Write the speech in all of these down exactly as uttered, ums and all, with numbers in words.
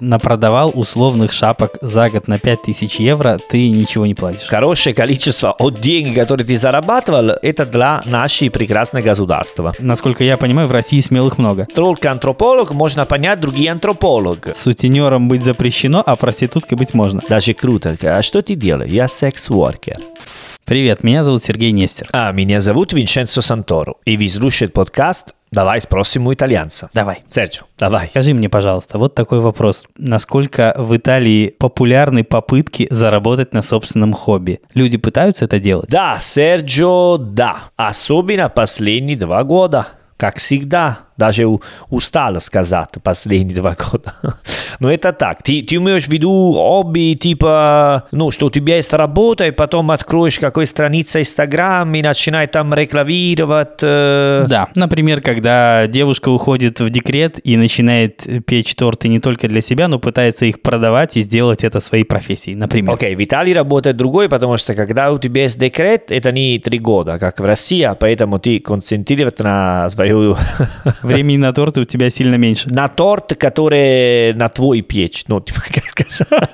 напродавал условных шапок за год на пять тысяч евро, ты ничего не платишь. Хорошее количество от денег, которые ты зарабатывал, это для нашей прекрасной государства. Насколько я понимаю, в России смелых много. Только антрополог, можно понять, другие антрополог. Сутенером быть запрещено, а проституткой быть можно. Даже круто. А что ты делаешь? Я секс-воркер. Привет, меня зовут Сергей Нестер. А меня зовут Винченцо Сантору. И вы слушаете подкаст «Давай спросим у итальянца». Давай. Серджио, давай. Скажи мне, пожалуйста, вот такой вопрос. Насколько в Италии популярны попытки заработать на собственном хобби? Люди пытаются это делать? Да, Серджио, да. Особенно последние два года. Как всегда. Даже устал сказать последние два года. Но это так. Ты, ты имеешь в виду хобби, типа, ну, что у тебя есть работа, и потом откроешь какую-то страницу Инстаграм и начинаешь там рекламировать. Э... Да, например, когда девушка уходит в декрет и начинает печь торты не только для себя, но пытается их продавать и сделать это своей профессией, например. Окей, okay, в Италии работает другой, потому что когда у тебя есть декрет, это не три года, как в России, поэтому ты концентрируешься на свою... Времени на торты у тебя сильно меньше. На торт, который на твой печь. Ну, типа, как сказать.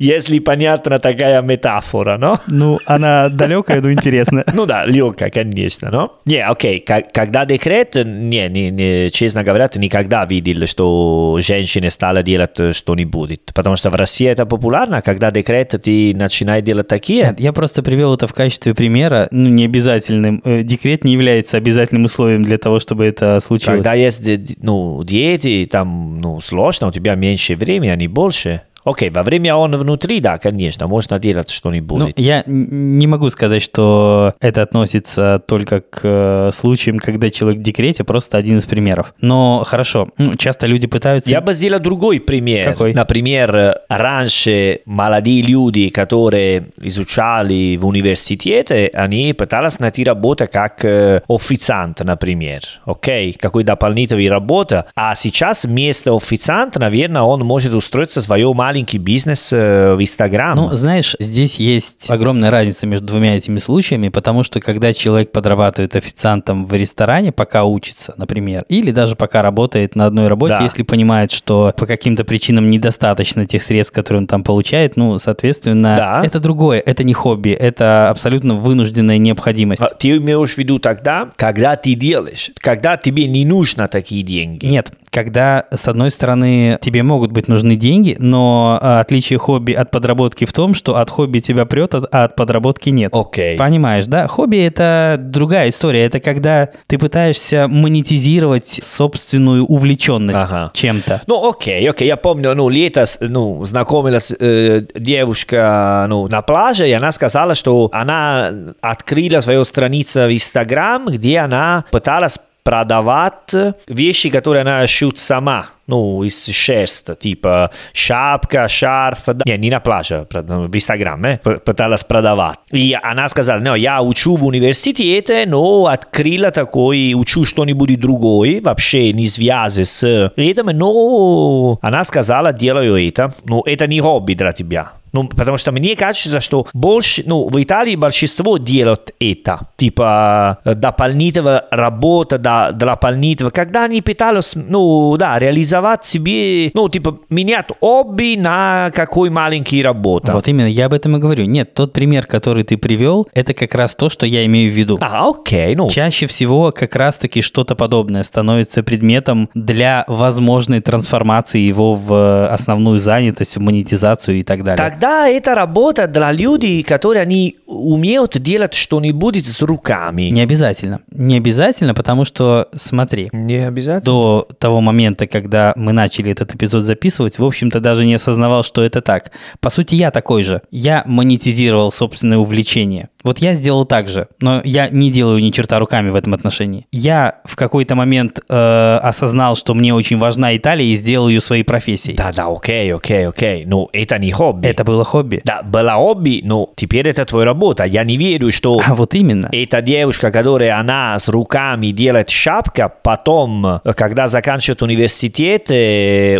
Если понятна такая метафора, но... Ну, она далекая, но интересная. Ну да, легкая, конечно, но... Не, окей, когда декрет, не, не, не, честно говоря, ты никогда видел, что женщина стала делать что-нибудь. Потому что в России это популярно, когда декрет, ты начинаешь делать такие. Нет, я просто привел это в качестве примера, ну, не обязательным. Декрет не является обязательным условием для того, чтобы это случилось. Когда есть, ну, диеты, там, ну, сложно, у тебя меньше времени, а не больше. Окей, во время он внутри, да, конечно, можно делать что-нибудь. Ну, я не могу сказать, что это относится только к случаям, когда человек в декрете, просто один из примеров. Но хорошо, ну, часто люди пытаются... Я бы сделал другой пример. Какой? Например, раньше молодые люди, которые изучали в университете, они пытались найти работу как официант, например. Окей, какой дополнительной работы. А сейчас вместо официанта, наверное, он может устроиться в своем маленьком бизнес э, в Инстаграм. Ну, знаешь, здесь есть огромная разница между двумя этими случаями, потому что когда человек подрабатывает официантом в ресторане, пока учится, например, или даже пока работает на одной работе, да, если понимает, что по каким-то причинам недостаточно тех средств, которые он там получает, ну, соответственно, да, это другое, это не хобби, это абсолютно вынужденная необходимость. А ты имеешь в виду тогда, когда ты делаешь, когда тебе не нужно такие деньги? Нет, когда, с одной стороны, тебе могут быть нужны деньги, но отличие хобби от подработки в том, что от хобби тебя прет, а от подработки нет. Окей. Okay. Понимаешь, да? Хобби – это другая история. Это когда ты пытаешься монетизировать собственную увлеченность, ага, чем-то. Ну, окей, окей. Я помню, ну, лето, ну, знакомилась э, девушка, ну, на плаже, и она сказала, что она открыла свою страницу в Инстаграм, где она пыталась продавать вещи, которые она шьет сама, ну, из шерсти, типа шапка, шарф, да. Не, не на плаже, в Инстаграме, э? Пыталась продавать. И она сказала, ну, я учу в университете, но открыла такой, учу что-нибудь другое, вообще не связи с этим, но она сказала, делаю это, но это не хобби для тебя. Ну, потому что мне кажется, что больше, ну, в Италии большинство делают это. Типа дополнительная работа, да, дополнительная. Когда они пытались, ну, да, реализовать себе, ну, типа менять хобби на какой маленький работу. Вот именно, я об этом и говорю. Нет, тот пример, который ты привел, это как раз то, что я имею в виду. А, окей, ну. Чаще всего как раз-таки что-то подобное становится предметом для возможной трансформации его в основную занятость, в монетизацию и так далее. Так. Да, это работа для людей, которые они умеют делать что-нибудь с руками. Не обязательно. Не обязательно, потому что, смотри, не обязательно. До того момента, когда мы начали этот эпизод записывать, в общем-то, даже не осознавал, что это так. По сути, я такой же. Я монетизировал собственное увлечение. Вот я сделал так же, но я не делаю ни черта руками в этом отношении. Я в какой-то момент э, осознал, что мне очень важна Италия, и сделал ее своей профессией. Да-да, окей, окей, окей. Но это не хобби. Это было хобби. Да, было хобби, но теперь это твоя работа. Я не верю, что... А вот именно. Эта девушка, которая она с руками делает шапка, потом, когда заканчивает университет,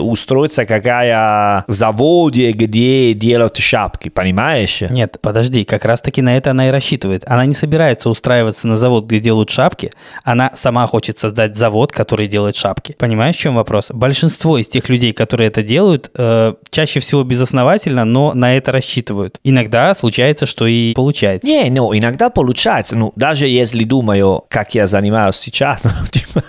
устроится какая заводе, где делают шапки, понимаешь? Нет, подожди, как раз-таки на это она и рассчитывает. Она не собирается устраиваться на завод, где делают шапки. Она сама хочет создать завод, который делает шапки. Понимаешь, в чем вопрос? Большинство из тех людей, которые это делают, э, чаще всего безосновательно, но на это рассчитывают. Иногда случается, что и получается. Не, ну, иногда получается. Ну, даже если думаю, как я занимаюсь сейчас, ну, типа...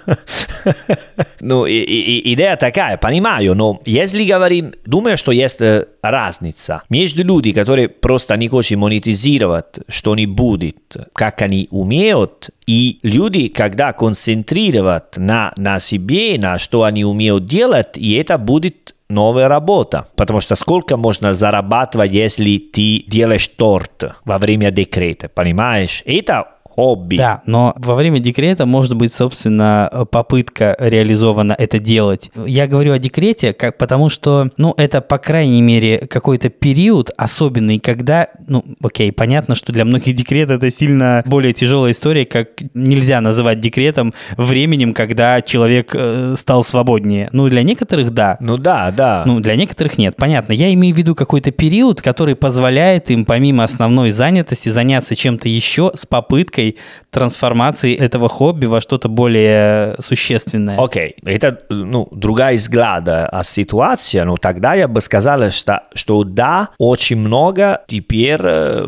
ну, и, и, идея такая, понимаю, но если говорим, думаю, что есть разница между людьми, которые просто не хотят монетизировать что-нибудь, как они умеют, и люди, когда концентрируют на, на себе, на что они умеют делать, и это будет новая работа. Потому что сколько можно зарабатывать, если ты делаешь торт во время декрета, понимаешь? Это хобби. Да, но во время декрета может быть, собственно, попытка реализована это делать. Я говорю о декрете, как, потому что, ну, это, по крайней мере, какой-то период особенный, когда, ну, окей, понятно, что для многих декрет это сильно более тяжелая история, как нельзя называть декретом временем, когда человек э, стал свободнее. Ну, для некоторых да. Ну, да, да. Ну, для некоторых нет, понятно. Я имею в виду какой-то период, который позволяет им, помимо основной занятости, заняться чем-то еще с попыткой трансформации этого хобби во что-то более существенное. Окей, okay. Это, ну, другая взгляда о ситуации, но тогда я бы сказал, что, что да, очень много теперь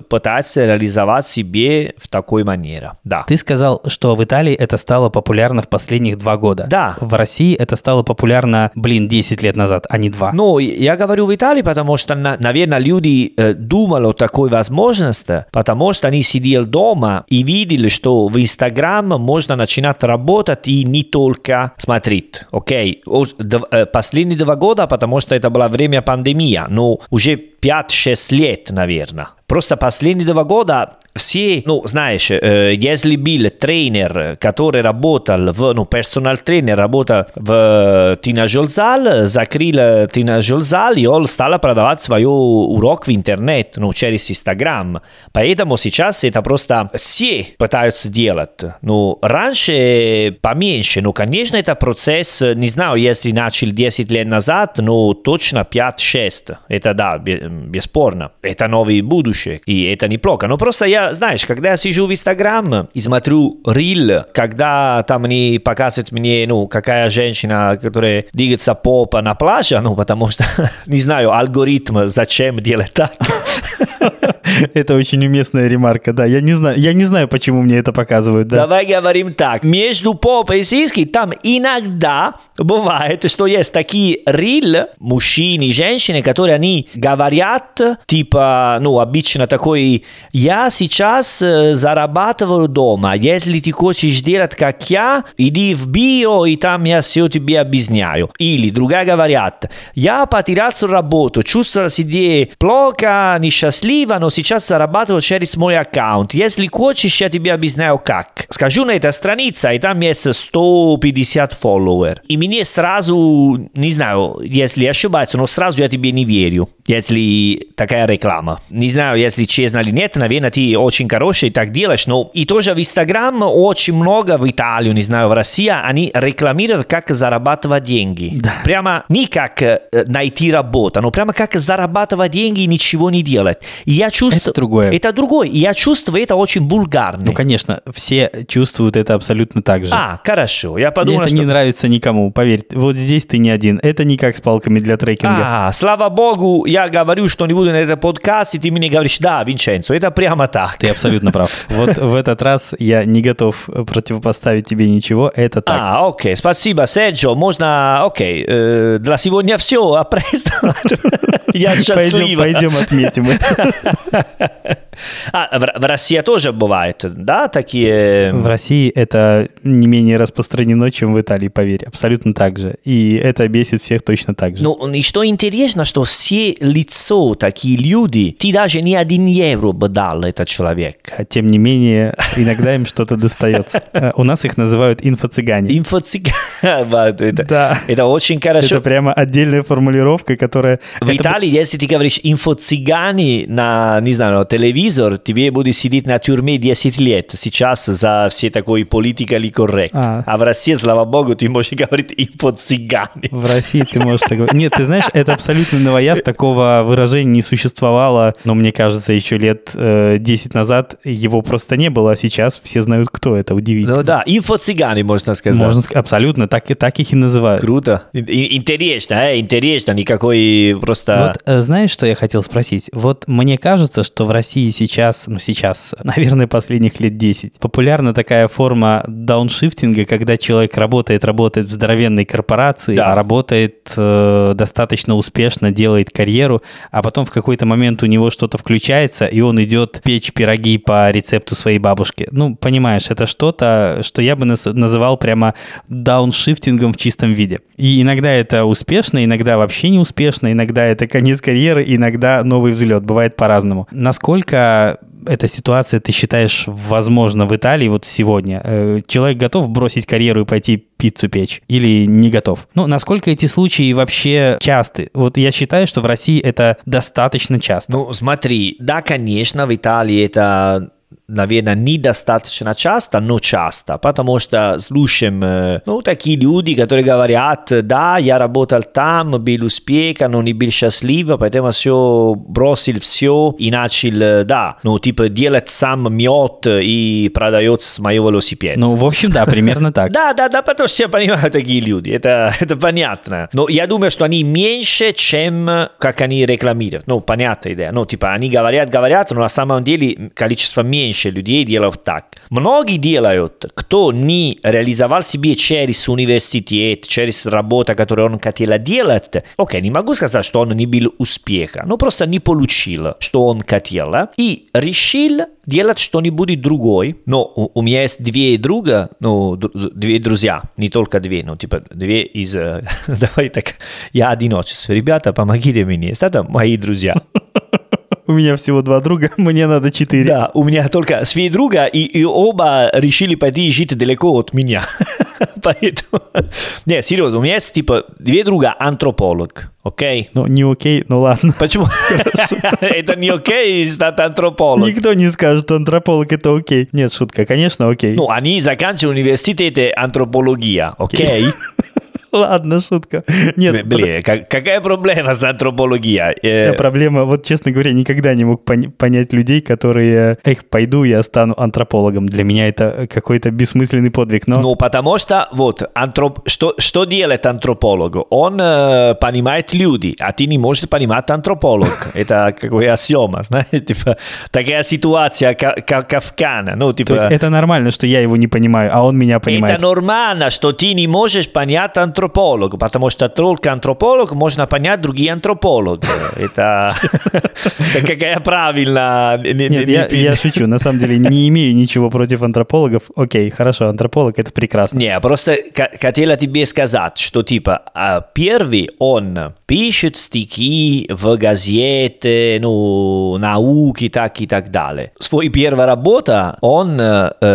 пытается реализовать себе в такой манере. Да. Ты сказал, что в Италии это стало популярно в последних два года. Да. В России это стало популярно, блин, десять лет назад, а не два. Ну, я говорю в Италии, потому что, наверное, люди думали о такой возможности, потому что они сидели дома и видели, что в Инстаграм можно начинать работать и не только смотреть, окей, okay. Последние два года, потому что это было время пандемии, но уже пять-шесть лет, наверное. Просто последние два года все, ну, знаешь, если был тренер, который работал, в, ну, персонал-тренер работал в тренажер-зал, закрыл тренажер-зал, и он стал продавать свой урок в интернет, ну, через Инстаграм. Поэтому сейчас это просто все пытаются делать. Ну, раньше поменьше, ну, конечно, это процесс, не знаю, если начал десять лет назад, но точно пять-шесть, это да, бесспорно. Это новое будущее. И это неплохо. Но просто я, знаешь, когда я сижу в Инстаграм и смотрю рил, когда там они показывают мне, ну, какая женщина, которая двигается попа на плаже, ну, потому что, не знаю, алгоритм, зачем делать так. Это очень уместная ремарка, да. Я не знаю, я не знаю, почему мне это показывают, да. Давай говорим так. Между попой и сиськи там иногда бывает, что есть такие рил, мужчины и женщины, которые они говорят, типа, ну, обычно такой, я сейчас э, зарабатываю дома, если ты хочешь делать как я, иди в био, и там я все тебе объясняю. Или другая говорят, я потерял работу, чувствовал себя плохо, несчастливо, но сейчас зарабатываю через мой аккаунт, если хочешь, я тебе объясняю как. Скажу на этой странице, и там есть сто пятьдесят фолловеров, и мне сразу, не знаю, если ошибаюсь, но сразу я тебе не верю, если такая реклама. Не знаю, если честно или нет, наверное, ты очень хороший и так делаешь, но и тоже в Инстаграм очень много в Италии, не знаю, в России, они рекламируют, как зарабатывать деньги. Да. Прямо не как найти работу, но прямо как зарабатывать деньги и ничего не делать. И я чувствую... Это другое. Это другое. И я чувствую, это очень вульгарно. Ну, конечно, все чувствуют это абсолютно так же. А, хорошо. Я подумал, это что... не нравится никому, поверь. Вот здесь ты не один. Это не как с палками для трекинга. А, слава богу, я говорю, что не буду на этот подкаст, и ты мне говоришь, да, Винченцо, это прямо так. Ты абсолютно прав. Вот в этот раз я не готов противопоставить тебе ничего, это так. А, окей, спасибо, Серджио. Можно, окей, э, для сегодня все, а престо... Я счастлива. Пойдем, пойдем отметим это. А, в, в России тоже бывает, да, такие? В России это не менее распространено, чем в Италии, поверь, абсолютно так же. И это бесит всех точно так же. Ну, и что интересно, что все лицо, такие люди, ты даже не один евро бы дал этот человек. А тем не менее, иногда им что-то достается. У нас их называют инфо-цыгане. Инфо-цыгане. Это очень хорошо. Это прямо отдельная формулировка, которая... В Италии, если ты говоришь инфо-цыгане на, не знаю, телевизоре, тебе будет сидеть на тюрьме десять лет сейчас за все такой politically correct. А, а в России, слава богу, ты можешь говорить инфо-цыгане. В России ты можешь так говорить. Нет, ты знаешь, это абсолютно новояз, такого выражения не существовало, но мне кажется, еще лет э, 10 десять назад его просто не было, а сейчас все знают, кто это. Удивительно. Ну да, инфо-цыгане, можно сказать. Можно, абсолютно, так, так их и называют. Круто. Интересно, а? Интересно, никакой просто... Вот знаешь, что я хотел спросить? Вот мне кажется, что в России сейчас, ну сейчас, наверное, последних лет десять, популярна такая форма дауншифтинга, когда человек работает, работает в здоровенной корпорации, да. а работает э, достаточно успешно, делает карьеру, а потом в какой-то момент у него что-то включается, и он идет печь пироги по рецепту своей бабушки. Ну, понимаешь, это что-то, что я бы называл прямо дауншифтингом в чистом виде. И иногда это успешно, иногда вообще не успешно, иногда это конец карьеры, иногда новый взлет. Бывает по-разному. Насколько эта ситуация, ты считаешь, возможно в Италии вот сегодня? Человек готов бросить карьеру и пойти пиццу печь? Или не готов? Ну, насколько эти случаи вообще часты? Вот я считаю, что в России это достаточно часто. Ну, смотри, да, конечно, в Италии это... наверное, недостаточно часто, но часто, потому что слушаем, ну, такие люди, которые говорят, да, я работал там, был успешен, но не был счастлив, поэтому все, бросил все и начал, да, ну, типа, делать сам мед и продает с моего велосипеда. Ну, в общем, да, примерно так. Да, да, да, потому что я понимаю такие люди, это понятно, но я думаю, что они меньше, чем как они рекламируют, ну, понятная идея, ну, типа, они говорят, говорят, но на самом деле количество меньше людей делают так. Многие делают, кто не реализовал себе через университет, через работу, которую он хотел делать. Окей, не могу сказать, что он не был успешен, но просто не получил, что он хотел, и решил делать что-нибудь другое. Но у, у меня есть две друга, ну, д- две друзья, не только две, но типа две из... Давай так, я одиночество. Ребята, помогите мне. Это мои друзья. У меня всего два друга, мне надо четыре. Да, у меня только свои друга, и, и оба решили пойти жить далеко от меня. Поэтому... Не, серьезно, у меня есть, типа, две друга антрополог. Окей? Ну, не окей, ну ладно. Почему? Это не окей, это антрополог. Никто не скажет, что антрополог это окей. Нет, шутка, конечно, окей. Ну, они заканчивают университет антропология, окей? Ладно, шутка. Нет, блин, под... какая проблема с антропологией? Э... Проблема, вот, честно говоря, никогда не мог понять людей, которые, эх, пойду, я стану антропологом. Для меня это какой-то бессмысленный подвиг, но... Ну, потому что, вот, антроп... что, что делает антрополог? Он э, понимает людей, а ты не можешь понимать антрополог. Это какая асиома, знаешь, типа, такая ситуация кафкана, ну, типа... То есть это нормально, что я его не понимаю, а он меня понимает? Это нормально, что ты не можешь понять антрополог. Антрополог, потому что только антрополог можно понять другие антропологи. Это какая правильная... Нет, я шучу, на самом деле не имею ничего против антропологов. Окей, хорошо, антрополог это прекрасно. Не, просто хотела тебе сказать, что типа первый он пишет стихи в газеты, ну, науки, так и так далее. Свой первая работа, он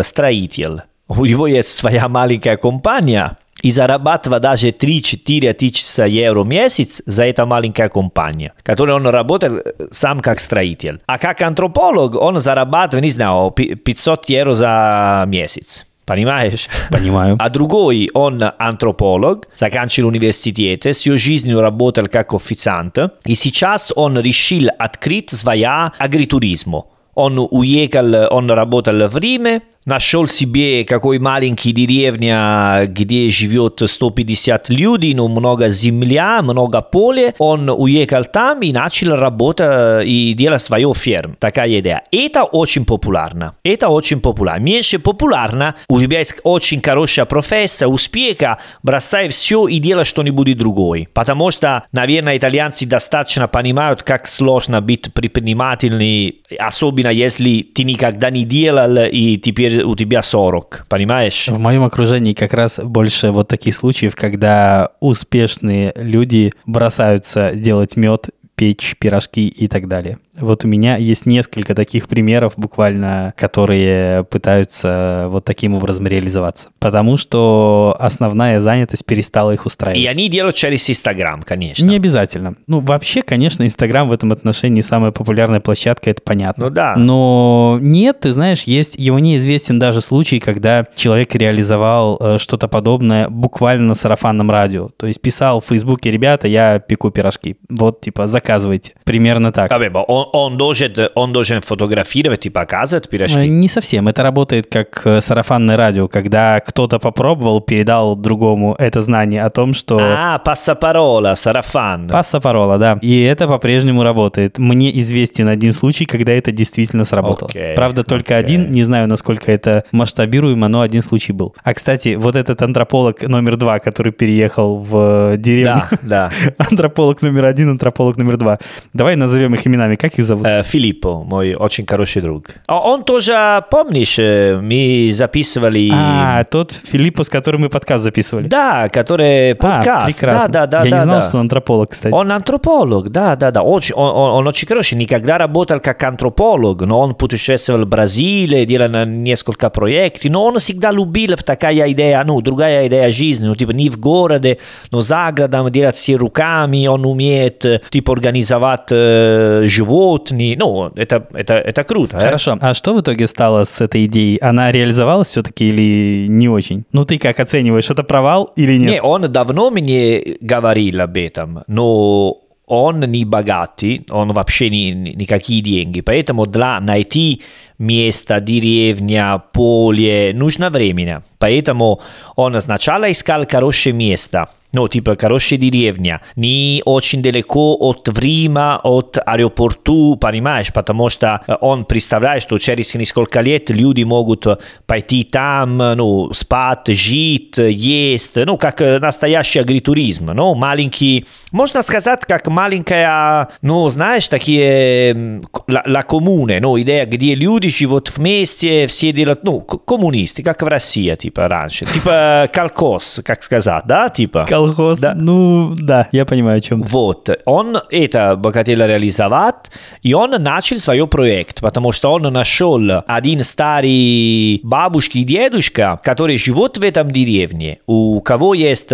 строитель. У него есть своя маленькая компания, и зарабатывает даже три-четыре тысячи евро в месяц за эту маленькую компанию, в которой он работал сам как строитель. А как антрополог он зарабатывает, не знаю, пятьсот евро за месяц. Понимаешь? Понимаю. А другой, он антрополог, заканчивал университет, всю жизнь работал как официант, и сейчас он решил открыть свою агритуризму. Он уехал, он работал в Риме, нашел себе какой маленький деревня, где живет сто пятьдесят людей, но много земля, много поля. Он уехал там и начал работать и делать свою ферму. Такая идея. Это очень популярно. Это очень популярно. Меньше популярно. У тебя есть очень хорошая профессия, успеха, бросай все и делай что-нибудь другое. Потому что, наверное, итальянцы достаточно понимают, как сложно быть предпринимательным, особенно если ты никогда не делал, и теперь у тебя сорок, понимаешь? В моем окружении как раз больше вот таких случаев, когда успешные люди бросаются делать мед, печь, пирожки и так далее. Вот у меня есть несколько таких примеров буквально, которые пытаются вот таким образом реализоваться. Потому что основная занятость перестала их устраивать. И они делают через Инстаграм, конечно. Не обязательно. Ну, вообще, конечно, Инстаграм в этом отношении самая популярная площадка, это понятно. Ну да. Но нет, ты знаешь, есть, его неизвестен даже случай, когда человек реализовал что-то подобное буквально на сарафанном радио. То есть писал в Фейсбуке: ребята, я пеку пирожки. Вот, типа, за показывайте. Примерно так. Он, он, должен, он должен фотографировать и показывать пирожки? Не совсем. Это работает как сарафанное радио, когда кто-то попробовал, передал другому это знание о том, что... А, пассапарола, сарафан. Пассапарола, да. И это по-прежнему работает. Мне известен один случай, когда это действительно сработало. Okay, Правда, только okay. один. Не знаю, насколько это масштабируемо, но один случай был. А, кстати, вот этот антрополог номер два, который переехал в деревню. Да, да. Антрополог номер один, антрополог номер два. Давай назовем их именами. Как их зовут? Филиппо, мой очень хороший друг. Он тоже, помнишь, мы записывали... А, тот Филиппо, с которым мы подкаст записывали. Да, который подкаст. А, прекрасно. Да, да, да, Я да, не знал, да. что он антрополог, кстати. Он антрополог, да, да, да. Очень, он, он очень хороший. Никогда работал как антрополог, но он путешествовал в Бразилии, делал несколько проектов, но он всегда любил такая идея, ну, другая идея жизни, ну, типа, не в городе, но за городом делать все руками, он умеет, типа, организовать э, животные, ну, это, это, это круто. Хорошо, э? а что в итоге стало с этой идеей? Она реализовалась все-таки или не очень? Ну, ты как оцениваешь, это провал или нет? Не, он давно мне говорил об этом, но... Он не богатый, он вообще не, никакие деньги, поэтому для найти место, деревня, поле нужно время. Поэтому он сначала искал хорошее место, ну, типа хорошая деревня, не очень далеко от Рима, от аэропорта, понимаешь, потому что он представляет, что через несколько лет люди могут пойти там, ну, спать, жить, есть, ну, как настоящий агритуризм, ну, маленький, можно сказать, как маленькая, ну, знаешь, такие, ла, ла коммуне, ну, идея, где люди живут вместе, все делают, ну, коммунисты, как в России, типа, раньше, типа, колхоз, как сказать, да, типа. Колхоз, да. ну, да, я понимаю, о чем. Вот, он это хотел реализовать, и он начал свой проект, потому что он нашел один старый бабушка и дедушка, которые живут в этом деревне, у кого есть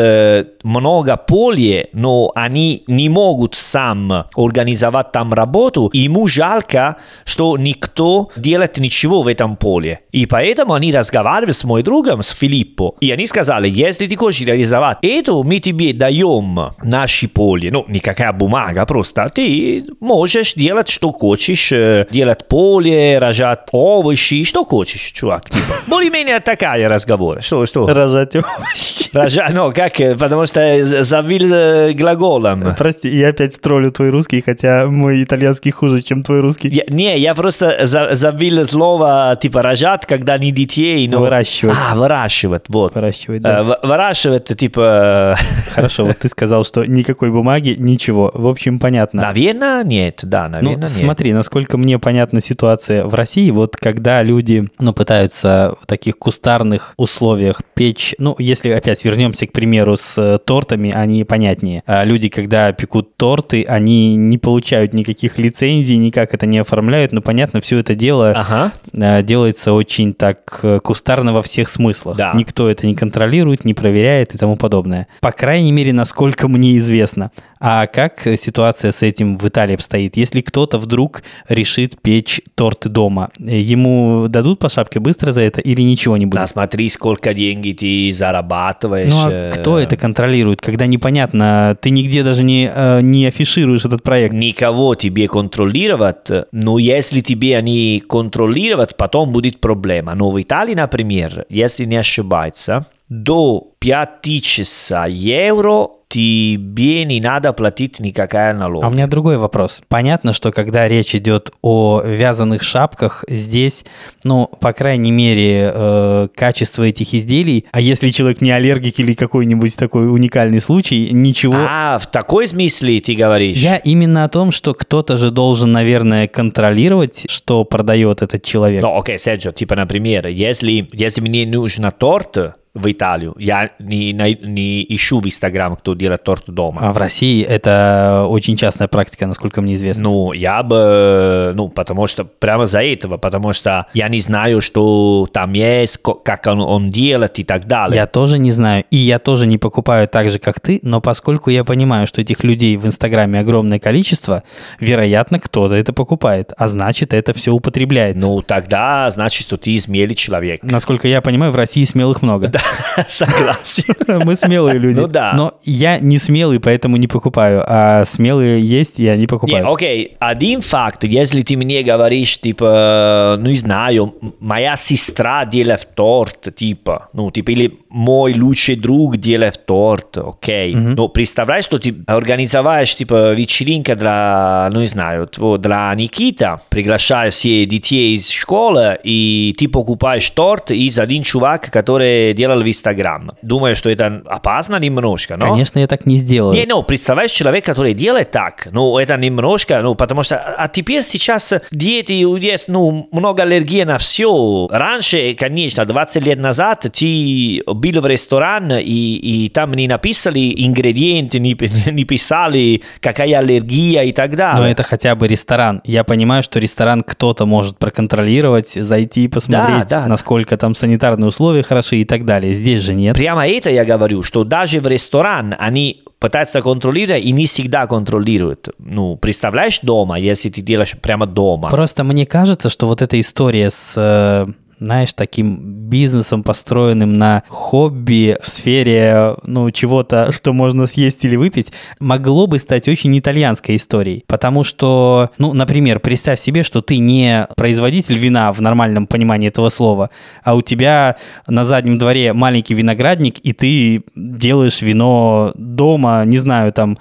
много поля, но они не могут сам организовать там работу, и ему жалко, что никто делает ничего в этом поле. И поэтому они разговаривали с моим другом, с Филиппо, и они сказали, если ты хочешь реализовать эту, мы тебе даем наши поле, ну, никакая бумага, просто ты можешь делать, что хочешь, делать поле, рожать овощи, что хочешь, чувак, типа. Более-менее такая разговор. Что, что? Рожать овощи. Рожать, ну, как, потому что забил глаголом. Прости, я опять троллю твой русский, хотя мой итальянский хуже, чем твой русский. Я, не, я просто забил слово, типа, рожать, когда не детей, но... Выращивать. А, выращивать, вот. Выращивать, да. Выращивать, типа... Хорошо, вот ты сказал, что никакой бумаги, ничего. В общем, понятно. Наверное, нет, да, наверное, ну, нет. Смотри, насколько мне понятна ситуация в России, вот когда люди, ну, пытаются в таких кустарных условиях печь, ну, если опять вернемся, к примеру, с тортами, они понятнее. А люди, когда пекут торты, они не получают никаких лицензий, никак это не оформляют, но, понятно, все это дело ага. делается очень так кустарно во всех смыслах. Да. Никто это не контролирует, не проверяет и тому подобное. По крайней мере, насколько мне известно. А как ситуация с этим в Италии обстоит? Если кто-то вдруг решит печь торты дома, ему дадут по шапке быстро за это или ничего не будет? Да, смотри, сколько денег ты зарабатываешь. Ну, а кто это контролирует, когда непонятно, ты нигде даже не, не афишируешь этот проект? Никого тебе контролировать, но если тебе они контролировать, потом будет проблема. Но в Италии, например, если не ошибается, до пять тысяч евро тебе не надо платить никакая налога. А у меня другой вопрос. Понятно, что когда речь идет о вязаных шапках, здесь, ну, по крайней мере, э, качество этих изделий, а если человек не аллергик или какой-нибудь такой уникальный случай, ничего... А, в такой смысле ты говоришь? Я именно о том, что кто-то же должен, наверное, контролировать, что продает этот человек. Ну, окей, Серджио, типа, например, если, если мне нужен торт... в Италию. Я не, не ищу в Инстаграм, кто делает торт дома. А в России это очень частая практика, насколько мне известно. Ну, я бы... Ну, потому что... Прямо за этого. Потому что я не знаю, что там есть, как он, он делает и так далее. Я тоже не знаю. И я тоже не покупаю так же, как ты. Но поскольку я понимаю, что этих людей в Инстаграме огромное количество, вероятно, кто-то это покупает. А значит, это все употребляется. Ну, тогда значит, что ты смелый человек. Насколько я понимаю, в России смелых много. Да. согласен. Мы смелые люди. Ну да. Но я не смелый, поэтому не покупаю. А смелые есть, и они покупают. Не, окей, один факт. Если ты мне говоришь, типа, ну не знаю, моя сестра делает торт, типа, ну, типа, или мой лучший друг делает торт, окей. Mm-hmm. Но представляешь, что ты организовываешь, типа, вечеринка для, ну не знаю, для Никита, приглашаешь все детей из школы, и ты покупаешь торт из один чувак, который делал в Инстаграм. Думаю, что это опасно немножко, но... Конечно, я так не сделаю. Не, ну, представляешь, человек, который делает так, ну, это немножко, ну, потому что... А теперь сейчас дети, есть, ну, много аллергии на все. Раньше, конечно, двадцать лет назад ты был в ресторан, и, и там не написали ингредиенты, не, не писали, какая аллергия и так далее. Но это хотя бы ресторан. Я понимаю, что ресторан кто-то может проконтролировать, зайти и посмотреть, да, да, насколько там санитарные условия хороши и так далее. Здесь же нет. Прямо это я говорю, что даже в ресторан они пытаются контролировать и не всегда контролируют. Ну, представляешь, дома, если ты делаешь прямо дома. Просто мне кажется, что вот эта история с... знаешь, таким бизнесом, построенным на хобби в сфере, ну, чего-то, что можно съесть или выпить, могло бы стать очень итальянской историей. Потому что, ну, например, представь себе, что ты не производитель вина в нормальном понимании этого слова, а у тебя на заднем дворе маленький виноградник, и ты делаешь вино дома, не знаю, там,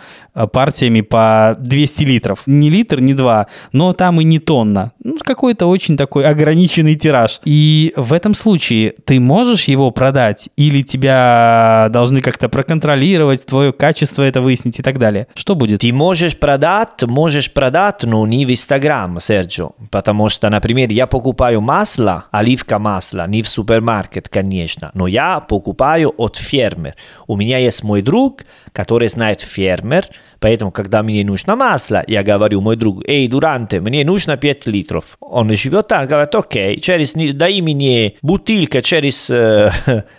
партиями по двести литров. Не литр, не два, но там и не тонна. Ну, какой-то очень такой ограниченный тираж. И И в этом случае ты можешь его продать или тебя должны как-то проконтролировать, твое качество это выяснить и так далее? Что будет? Ты можешь продать, можешь продать, но не в Инстаграм, Серджио. Потому что, например, я покупаю масло, оливковое масло, не в супермаркет, конечно, но я покупаю от фермера. У меня есть мой друг, который знает фермер, поэтому, когда мне нужно масло, я говорю мой друг: «Эй, Дуранте, мне нужно пять литров». Он живет так, говорит: «Окей, через дай мне бутылка, через э,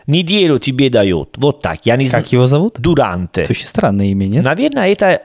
неделю тебе дают». Вот так. Я не знаю. Как его зовут? Дуранте. Это очень странное имя, нет? Наверное, это э,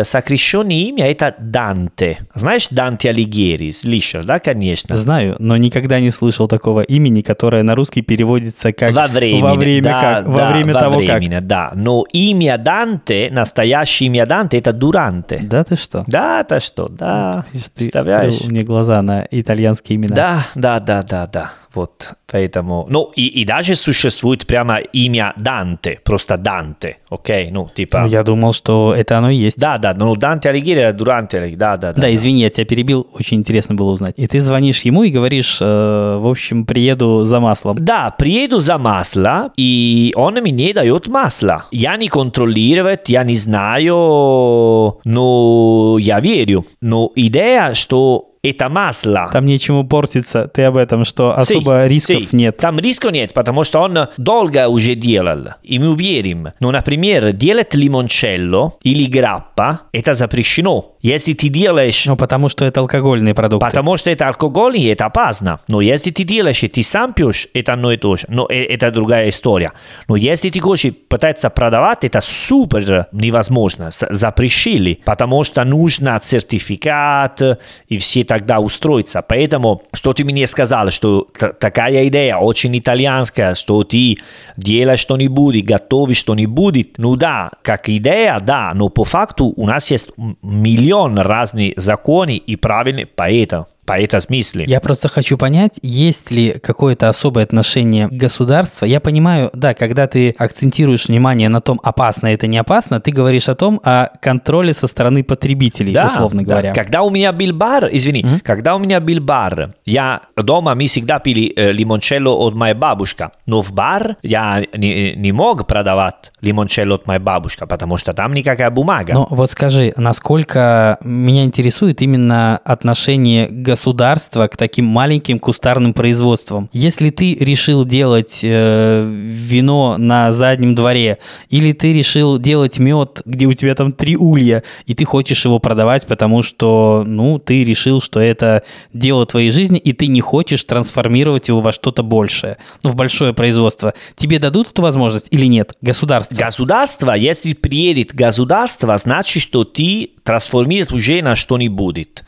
э, сокращенное имя, это Данте. Знаешь Данте Алигьери? Слышишь, да, конечно? Знаю, но никогда не слышал такого имени, которое на русский переводится как «во время», во время, да, как, да, во время во того времени, как. Да, но имя Данте, настоящее имя Данте, это Дуранте. Да ты что? Да, ты что, да. Ну, ты представляешь? Открыл мне глаза на итальянские имена. Да, да, да, да, да. Вот, поэтому... Ну, и, и даже существует прямо имя Данте, просто Данте, окей? Ну, типа... Ну, я думал, что это оно и есть. Да, да, ну, Данте Алигьери, Дуранте Алигьери, да, да, да. Да, извини, я тебя перебил, очень интересно было узнать. И ты звонишь ему и говоришь, э, в общем, приеду за маслом. Да, приеду за масло, и он мне дает масло. Я не контролирую, я не знаю, но я верю. Но идея, что... это масло. Там нечему портиться. Ты об этом, что особо sí, рисков sí. нет. Там рисков нет, потому что он долго уже делал. И мы верим. Но, например, делать лимончелло или граппа, это запрещено. Если ты делаешь... Ну, потому что это алкогольные продукты. Потому что это алкогольные, это опасно. Но если ты делаешь, и ты сам пьешь, это одно и то же. Но это другая история. Но если ты хочешь пытаться продавать, это супер невозможно. Запрещили. Потому что нужно сертификат и все это тогда устроиться. Поэтому, что ты мне сказал, что т- такая идея очень итальянская, что ты делаешь что-нибудь, готовишь что-нибудь, ну да, как идея, да, но по факту у нас есть миллион разных законов и правильных поэтов. По этому смысле. Я просто хочу понять, есть ли какое-то особое отношение государства. Я понимаю, да, когда ты акцентируешь внимание на том, опасно это не опасно, ты говоришь о том, о контроле со стороны потребителей, да, условно да. говоря. Когда у меня был бар, извини, mm-hmm. когда у меня был бар, я дома, мы всегда пили э, лимончелло от моей бабушки, но в бар я не, не мог продавать лимончелло от моей бабушки, потому что там никакая бумага. Но вот скажи, насколько меня интересует именно отношение государства государства к таким маленьким кустарным производствам. Если ты решил делать э, вино на заднем дворе, или ты решил делать мед, где у тебя там три улья, и ты хочешь его продавать, потому что, ну, ты решил, что это дело твоей жизни, и ты не хочешь трансформировать его во что-то большее, ну, в большое производство. Тебе дадут эту возможность или нет? Государство. Государство, если приедет государство, значит, что ты трансформировать уже на что-нибудь.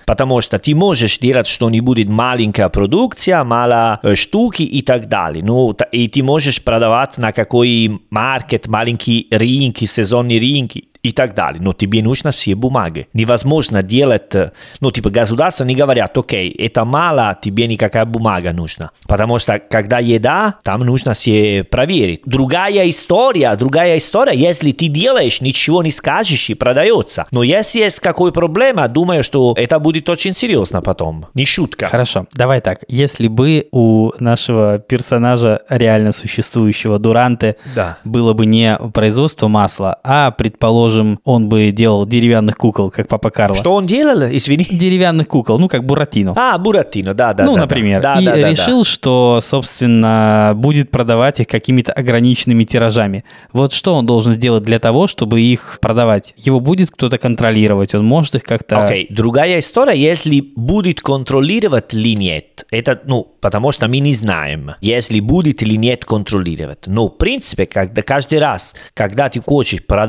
Потому что ты можешь делать что-нибудь, маленькая продукция, мало штуки и так далее. Ну, и ты можешь продавать на какой маркет, маленькие рынки, сезонные рынки и так далее. Но тебе нужно все бумаги. Невозможно делать... Ну, типа, государство не говорят, окей, это мало, тебе никакая бумага нужна. Потому что, когда еда, там нужно все проверить. Другая история, другая история, если ты делаешь, ничего не скажешь и продается. Но если есть какая проблема, думаю, что это будет очень серьезно потом. Не шутка. Хорошо, давай так. Если бы у нашего персонажа, реально существующего Дуранте, да, было бы не производство масла, а, предположим, он бы делал деревянных кукол, как папа Карло. Что он делал, извини? Деревянных кукол, ну, как Буратино. А, Буратино, да-да. Ну, да, например. Да, и да, да, решил, да. что, собственно, будет продавать их какими-то ограниченными тиражами. Вот что он должен сделать для того, чтобы их продавать? Его будет кто-то контролировать, он может их как-то... Окей, okay. Другая история, если будет контролировать или нет. Это, ну, потому что мы не знаем, если будет или нет контролировать. Но, в принципе, когда, каждый раз, когда ты хочешь продавать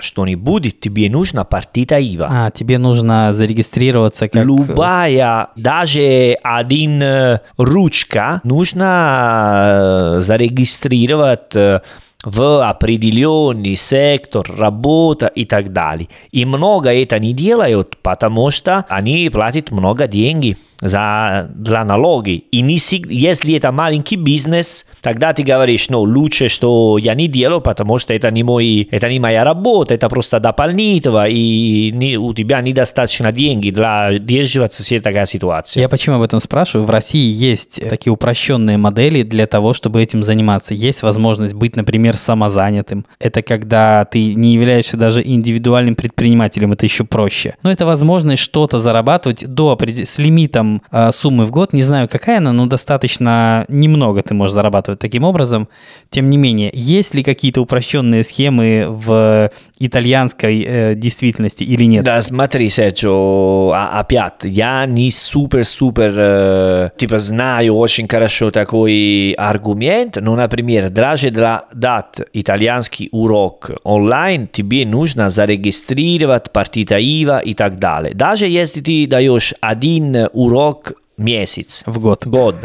что не будет, тебе нужна партита ай ви а. А, тебе нужно зарегистрироваться как... Любая, даже один ручка, нужно зарегистрировать в определенный сектор, работа и так далее. И много это не делают, потому что они платят много денег за, за налоги. И не, если это маленький бизнес, тогда ты говоришь, ну, лучше, что я не делаю, потому что это не, мой, это не моя работа, это просто дополнительно, и не, у тебя недостаточно денег для держаться всей такая ситуация. Я почему об этом спрашиваю? В России есть такие упрощенные модели для того, чтобы этим заниматься. Есть возможность быть, например, самозанятым. Это когда ты не являешься даже индивидуальным предпринимателем, это еще проще. Но это возможность что-то зарабатывать до, с лимитом э, суммы в год, не знаю какая она, но достаточно немного ты можешь зарабатывать таким образом. Тем не менее, есть ли какие-то упрощенные схемы в итальянской э, действительности или нет? Да, смотри, Серджо, опять, я не супер-супер, э, типа, знаю очень хорошо такой аргумент, но, например, даже для... дать итальянский урок онлайн, тебе нужно зарегистрировать партита ай ви а и так далее. Даже если ты даешь один урок в месяц. В год. год.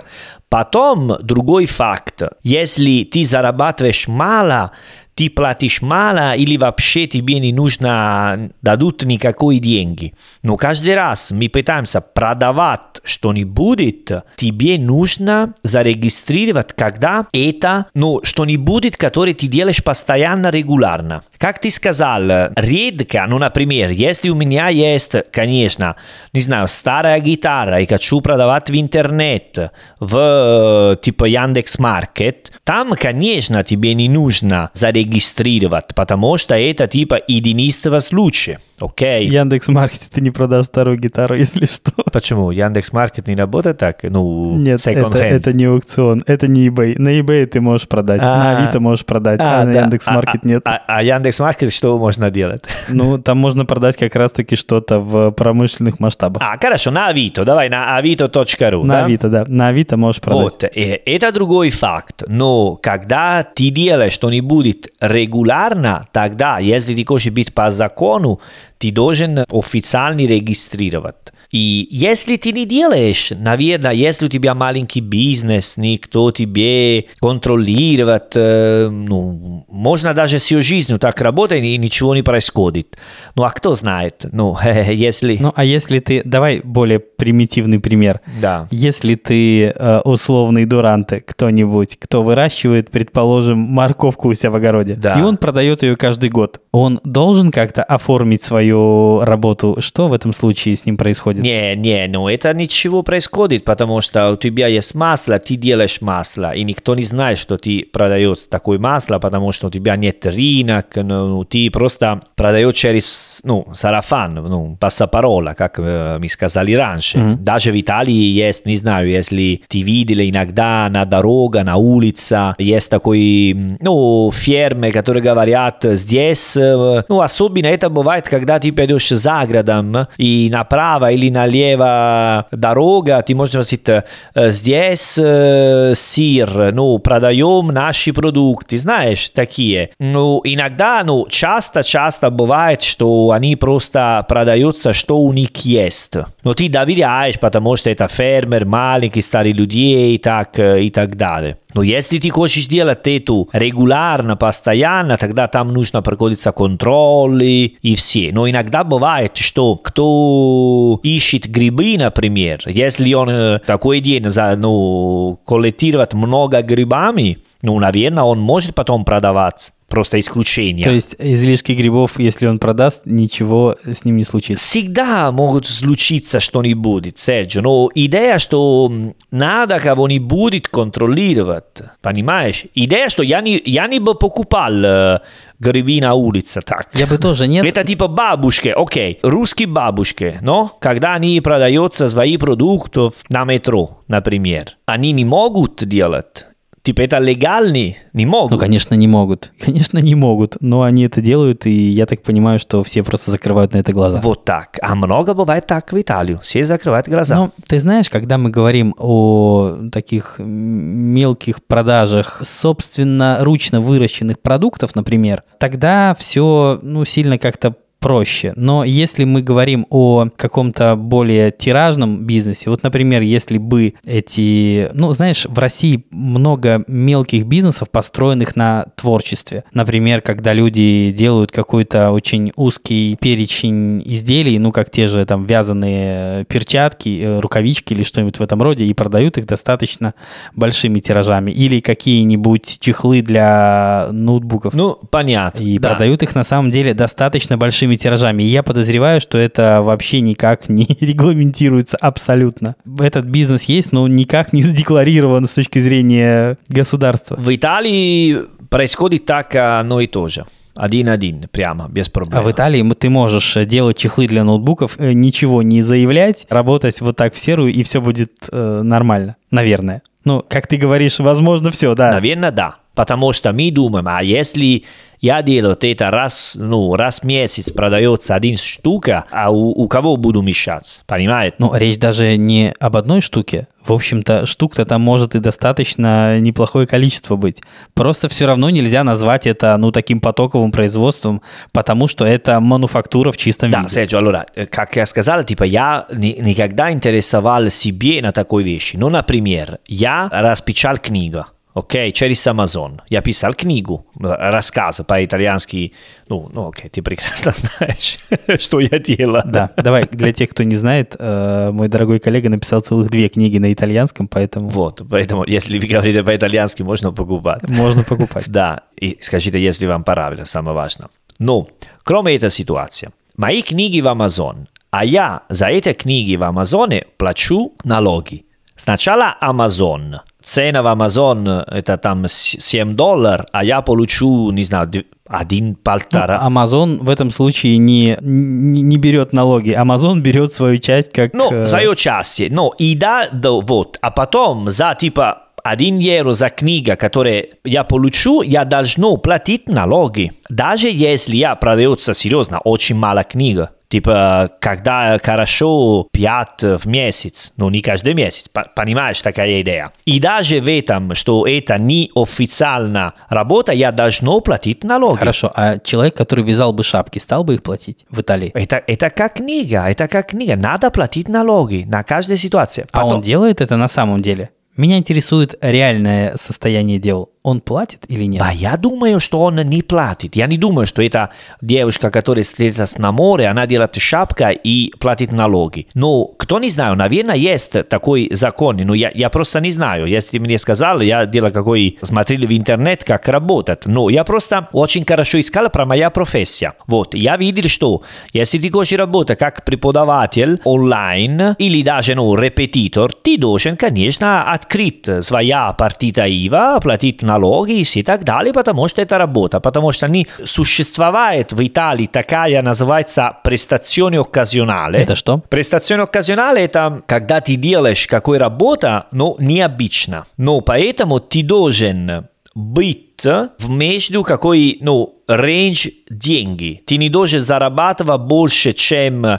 Потом другой факт. Если ты зарабатываешь мало, ты платишь мало или вообще тебе не нужно дадут никакой деньги. Но каждый раз мы пытаемся продавать что-нибудь, тебе нужно зарегистрировать, когда это, ну, что-нибудь, которое ты делаешь постоянно, регулярно. Как ты сказал, редко, ну, например, если у меня есть, конечно, не знаю, старая гитара и хочу продавать в интернет, в типа Яндекс.Маркет, там, конечно, тебе не нужно зарегистрировать, потому что это типа единичного случая, окей? Okay. В Яндекс.Маркете ты не продашь старую гитару, если что. Почему? Яндекс.Маркет не работает так? Ну, нет, это, это не аукцион, это не eBay. На eBay ты можешь продать, а, на Авито можешь продать, а, а на да. Яндекс.Маркет а, нет. А, а Яндекс.Маркет что можно делать? Ну, там можно продать как раз-таки что-то в промышленных масштабах. А, хорошо, на Авито, давай, на авито точка ру. На да? Авито, да, на Авито можешь продать. Вот, это другой факт, но когда ты делаешь что-нибудь регулярно, тогда, если ты хочешь быть по закону, ты должен официально регистрировать. И если ты не делаешь, наверное, если у тебя маленький бизнес, никто тебе контролирует, ну, можно даже всю жизнь так работать и ничего не происходит. Ну, а кто знает? Ну, если... Ну, а если ты... Давай более примитивный пример. Да. Если ты условный Дуранте, кто-нибудь, кто выращивает, предположим, морковку у себя в огороде, да, и он продает ее каждый год, он должен как-то оформить свою работу? Что в этом случае с ним происходит? Не, не, ну это ничего происходит, потому что у тебя есть масло, ты делаешь масло, и никто не знает, что ты продаешь такое масло, потому что у тебя нет рынок, ну, ты просто продаешь через, ну, сарафан, ну, пассапарола, как э, мы сказали раньше. Mm-hmm. Даже в Италии есть, не знаю, если ты видели иногда на дороге, на улице, есть такой, ну, фермы, которые говорят здесь, э, ну, особенно это бывает, когда ты пойдешь за городом, и направо или налево дорога, ты можешь сказать, здесь э, сыр, ну, продаем наши продукты, знаешь, так, такие. Ну, иногда, ну, часто-часто бывает, что они просто продаются, что у них есть. Но ты доверяешь, потому что это фермер, маленький, старый людей и так, и так далее. Но если ты хочешь делать это регулярно, постоянно, тогда там нужно проходиться контроли и все. Но иногда бывает, что кто ищет грибы, например, если он такой день, ну, коллектирует много грибами, ну, наверное, он может потом продавать. Просто исключение. То есть излишки грибов, если он продаст, ничего с ним не случится. Всегда могут случиться что-нибудь, Серджио. Но идея, что надо кого-нибудь контролировать, понимаешь? Идея, что я не, я не бы покупал грибы на улице, так. Я бы тоже нет. Это типа бабушки, окей, русские бабушки, но когда они продают свои продукты на метро, например, они не могут делать. Типа это легальный? Не могут? Ну, конечно, не могут. Конечно, не могут. Но они это делают, и я так понимаю, что все просто закрывают на это глаза. Вот так. А много бывает так в Италии. Все закрывают глаза. Ну, ты знаешь, когда мы говорим о таких мелких продажах собственно ручно выращенных продуктов, например, тогда все, ну, сильно как-то проще. Но если мы говорим о каком-то более тиражном бизнесе, вот, например, если бы эти... Ну, знаешь, в России много мелких бизнесов, построенных на творчестве. Например, когда люди делают какой-то очень узкий перечень изделий, ну, как те же там вязаные перчатки, рукавички или что-нибудь в этом роде, и продают их достаточно большими тиражами. Или какие-нибудь чехлы для ноутбуков. Ну, понятно. И да. Продают их, на самом деле, достаточно большими тиражами. И я подозреваю, что это вообще никак не регламентируется абсолютно. Этот бизнес есть, но никак не задекларирован с точки зрения государства. В Италии происходит так одно и то же. Один-один, прямо, без проблем. А в Италии ты можешь делать чехлы для ноутбуков, ничего не заявлять, работать вот так в серую, и все будет э, нормально, наверное. Ну, как ты говоришь, возможно, все, да. Наверное, да. Потому что мы думаем, а если я делаю это раз, ну, раз в месяц, продается один штука, а у, у кого буду мешаться, понимаете? Ну, речь даже не об одной штуке. В общем-то, штук-то там может и достаточно неплохое количество быть. Просто все равно нельзя назвать это, ну, таким потоковым производством, потому что это мануфактура в чистом виде. Да, Серджио, allora, как я сказал, типа, я ни, никогда интересовал себе на такой вещи. Ну, например, я распечатал книгу. Окей, okay, через Amazon. Я писал книгу, рассказ по-итальянски. Ну, ну окей, okay, ты прекрасно знаешь, что я делал. Да, давай, для тех, кто не знает, э, мой дорогой коллега написал целых две книги на итальянском, поэтому... Вот, поэтому, если вы говорите по-итальянски, можно покупать. Можно покупать. Да, и скажите, если вам понравилось, самое важное. Ну, кроме этой ситуации, мои книги в Amazon, а я за эти книги в Amazon плачу налоги. Сначала Amazon. Цена в Amazon это там семь долларов, а я получу, не знаю, один-полтора. Ну, Amazon в этом случае не, не, не берет налоги. Amazon берет свою часть как... Ну, свою часть. Ну, и да, да, вот. А потом за, типа, один евро за книгу, которую я получу, я должен платить налоги. Даже если я продается, серьезно, очень мало книг. Типа, когда хорошо пять в месяц, но не каждый месяц, понимаешь, такая идея. И даже в этом, что это не официальная работа, я должен платить налоги. Хорошо, а человек, который вязал бы шапки, стал бы их платить в Италии? Это, это как книга, это как книга. Надо платить налоги на каждую ситуацию. Потом... А он делает это на самом деле? Меня интересует реальное состояние дел. Он платит или нет? А я думаю, что он не платит. Я не думаю, что эта девушка, которая встретилась на море, она делает шапку и платит налоги. Но кто не знает, наверное, есть такой закон. Но я, я просто не знаю. Если мне сказали, я делал какой... Смотрели в интернет, как работает. Но я просто очень хорошо искал про мою профессию. Вот. Я видел, что если ты хочешь работать как преподаватель онлайн или даже, ну, репетитор, ты должен, конечно, открыть своя партита ай ви а, платить налоги. Налоги и так далее, потому что это работа, потому что не существует в Италии такая, называется, престационе оказионале. Это что? Престационе оказионале – это когда ты делаешь какую-то работу, но необычно. Но поэтому ты должен быть между какой, ну, range деньги. Ты не должен зарабатывать больше, чем,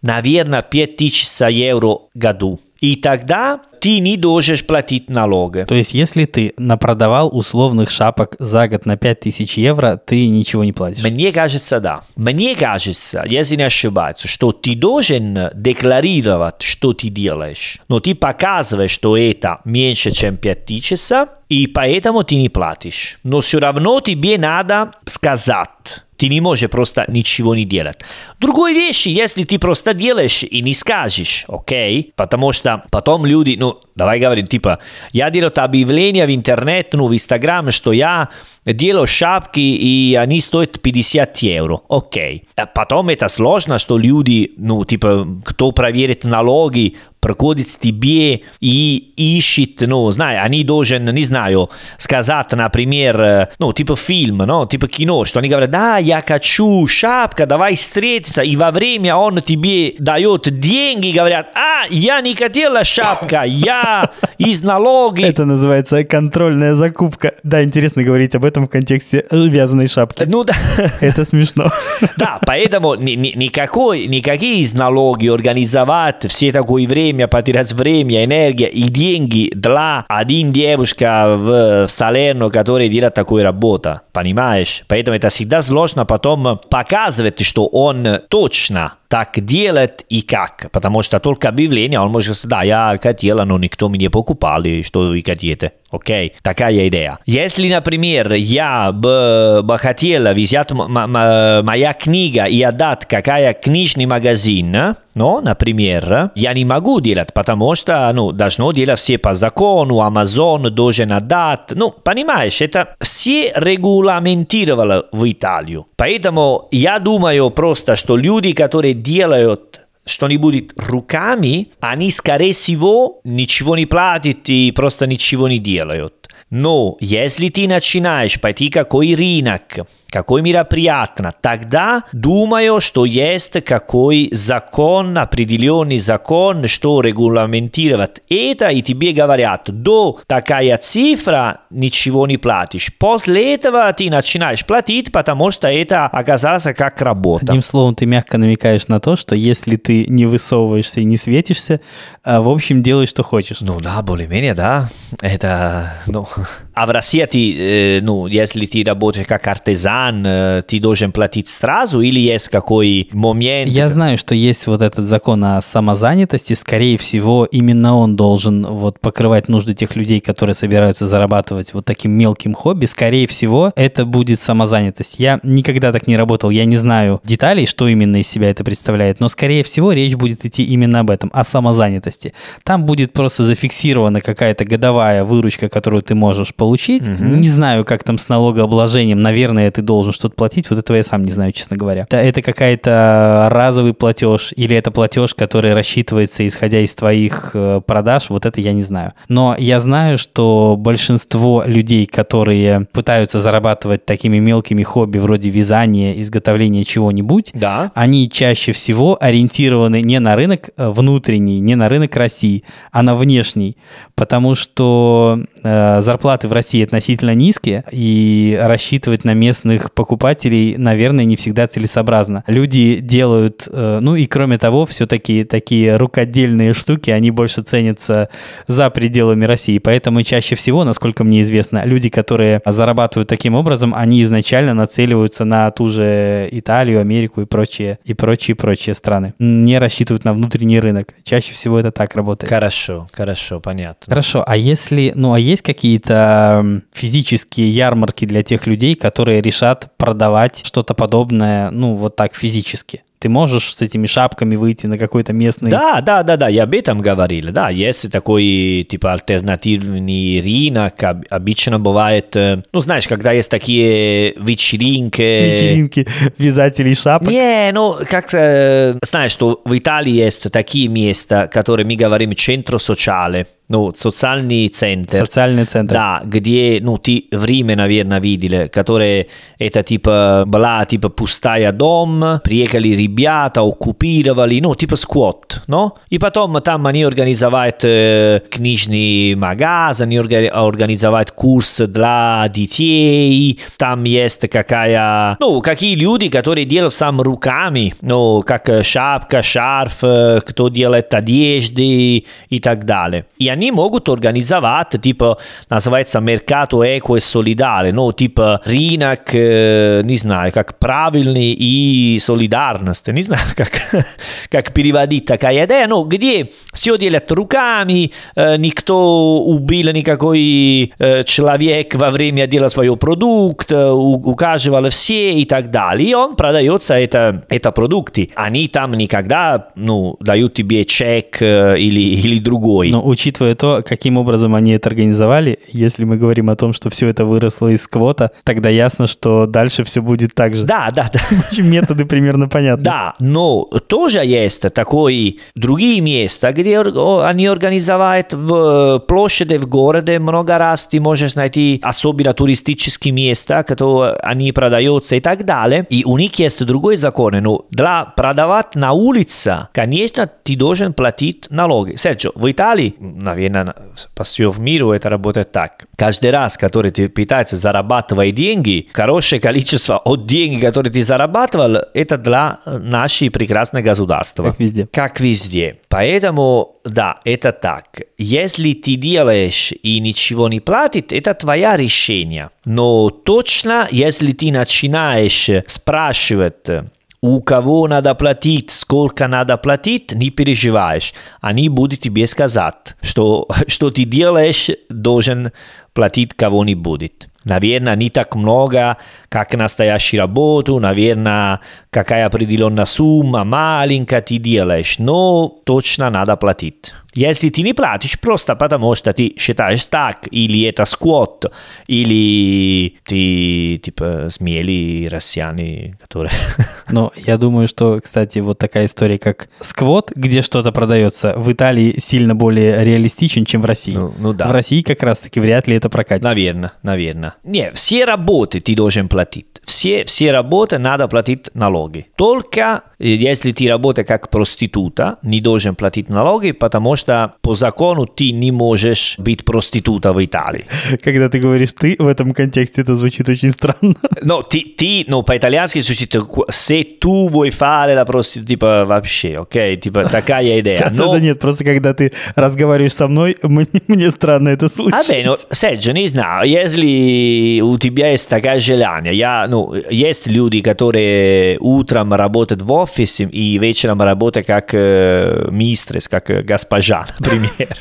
наверное, пять тысяч евро в году. И тогда ты не должен платить налоги. То есть, если ты напродавал условных шапок за год на пять тысяч евро, ты ничего не платишь? Мне кажется, да. Мне кажется, если не ошибаюсь, что ты должен декларировать, что ты делаешь. Но ты показываешь, что это меньше, чем пять тысяч, и поэтому ты не платишь. Но все равно тебе надо сказать. Ты не можешь просто ничего не делать. Другой вещи, если ты просто делаешь и не скажешь, окей? Потому что потом люди, ну, давай говорим, типа, я делаю объявление в интернет, ну, в Инстаграм, что я делаю шапки, и они стоят пятьдесят евро, окей. А потом это сложно, что люди, ну, типа, кто проверит налоги, приходит к тебе и ищет, ну, знаешь, они должны, не знаю, сказать, например, ну, типа фильм, ну, типа кино, что они говорят, да, я хочу шапка, давай встретиться, и во время он тебе дает деньги, говорят, а, я не хотела шапка, я из налоги. Это называется контрольная закупка. Да, интересно говорить об этом в контексте вязаной шапки. Ну да. Это смешно. Да, поэтому никакой, никакие из налоги организовать все такое время, потерять время, энергия и деньги для один девушка в Салерно, которая делает такую работу, понимаешь? Поэтому это всегда сложно потом показывать, что он точно так делает и как, потому что только объявление, он может сказать, да, я хотела, но никто меня не покупал, и что вы хотите, окей? Такая идея. Если, например, я бы, бы хотела взять м- м- моя книга и отдать какая книжный магазин, но, например, я не могу делать, потому что, ну, должно делать все по закону, Amazon должен отдать, ну, понимаешь, это все регламентировали в Италию. Поэтому я думаю просто, что люди, которые делают что-нибудь руками, они, скорее всего, ничего не платят и просто ничего не делают. Но если ты начинаешь пойти какой рынок, какой мероприятно, тогда думаю, что есть какой закон, определенный закон, что регламентировать это, и тебе говорят, до такая цифра ничего не платишь. После этого ты начинаешь платить, потому что это оказалось как работа. Одним словом, ты мягко намекаешь на то, что если ты не высовываешься и не светишься, в общем, делай, что хочешь. Ну да, более-менее, да. Это, ну... А в России ты, ну, если ты работаешь как артизан, ты должен платить сразу или есть какой момент? Я знаю, что есть вот этот закон о самозанятости, скорее всего, именно он должен вот покрывать нужды тех людей, которые собираются зарабатывать вот таким мелким хобби, скорее всего, это будет самозанятость. Я никогда так не работал, я не знаю деталей, что именно из себя это представляет, но, скорее всего, речь будет идти именно об этом, о самозанятости. Там будет просто зафиксирована какая-то годовая выручка, которую ты можешь получить. Угу. Не знаю, как там с налогообложением, наверное, ты должен что-то платить, вот этого я сам не знаю, честно говоря. Это какая-то разовый платеж, или это платеж, который рассчитывается, исходя из твоих продаж, вот это я не знаю. Но я знаю, что большинство людей, которые пытаются зарабатывать такими мелкими хобби, вроде вязания, изготовления чего-нибудь, да, они чаще всего ориентированы не на рынок внутренний, не на рынок России, а на внешний, потому что э, зарплаты в России относительно низкие, и рассчитывать на местные покупателей, наверное, не всегда целесообразно. Люди делают, ну и кроме того, все-таки такие рукодельные штуки, они больше ценятся за пределами России, поэтому чаще всего, насколько мне известно, люди, которые зарабатывают таким образом, они изначально нацеливаются на ту же Италию, Америку и прочие, и прочие, прочие страны. Не рассчитывают на внутренний рынок. Чаще всего это так работает. Хорошо, хорошо, понятно. Хорошо, а если, ну а есть какие-то физические ярмарки для тех людей, которые решают продавать что-то подобное, ну, вот так физически? Ты можешь с этими шапками выйти на какой-то местный... Да, да, да, да, я об этом говорил, да, есть такой, типа, альтернативный рынок, обычно бывает, ну, знаешь, когда есть такие вечеринки... Вечеринки вязателей шапок? Не, ну, как, знаешь, что в Италии есть такие места, которые мы говорим, центр социале. ну, социальный центр. Социальный центр. Да, где, ну, ты в Риме, наверное, видели, которые, это типа, была типа пустая дом, приехали ребята, оккупировали, ну, типа сквот, но? И потом там они организовали книжный магазин, они организовали курс для детей, там есть какая, ну, какие люди, которые делают сам руками, ну, как шапка, шарф, кто делает одежды и так далее. И они могут организовать, типа, называется «Меркато эко и солидаре», ну, типа рынок, не знаю, как правильный и солидарность, не знаю, как, как переводить такая идея, ну, где все делят руками, никто убил никакой человек во время дела своего продукта, указывали все и так далее, и он продается, это, это продукты. Они там никогда, ну, дают тебе чек или, или другой. Но учитывая то, каким образом они это организовали, если мы говорим о том, что все это выросло из квота, тогда ясно, что дальше все будет так же. Да, да, да. Методы примерно понятны. Да, но тоже есть такое, другие места, где они организовывают в площади, в городе, много раз ты можешь найти особенно туристические места, которые они продаются и так далее. И у них есть другой закон, но для продавать на улице, конечно, ты должен платить налоги. Серджо, в Италии, наверное, по всему миру это работает так. Каждый раз, который ты пытаешься зарабатывать деньги, хорошее количество от денег, которые ты зарабатывал, это для нашей прекрасной государства. Как везде. Как везде. Поэтому, да, это так. Если ты делаешь и ничего не платит, это твое решение. Но точно, если ты начинаешь спрашивать, у кого надо платить, сколько надо платить, не переживаешь. Они будут тебе сказать, что, что ты делаешь, должен платить кого-нибудь. Наверное, не так много, как настоящую работу, наверное, какая определенная сумма, маленькая ты делаешь, но точно надо платить. Если ты не платишь, просто потому что ты считаешь так, или это сквот, или ты, типа, смели россияне, которые... Но я думаю, что, кстати, вот такая история, как сквот, где что-то продается, в Италии сильно более реалистичен, чем в России. Ну, ну да. В России как раз-таки вряд ли это прокатит. Наверное, наверное. Не, все работы ты должен платить. Все, все работы надо платить налоги. Только если ты работаешь как проститута, не должен платить налоги, потому что что по закону ты не можешь быть проститута в Италии. Когда ты говоришь «ты», в этом контексте это звучит очень странно. Но ты, ты, но по-итальянски звучит «se tu vuoi fare la prostituta», типа вообще, окей, okay? Типа такая идея. Но... Да нет, просто когда ты разговариваешь со мной, мне, мне странно это слышать. А бе, ну, Серджо, не знаю, если у тебя есть такое желание, я, ну, есть люди, которые утром работают в офисе и вечером работают как э, мистрес, как госпожа. Например.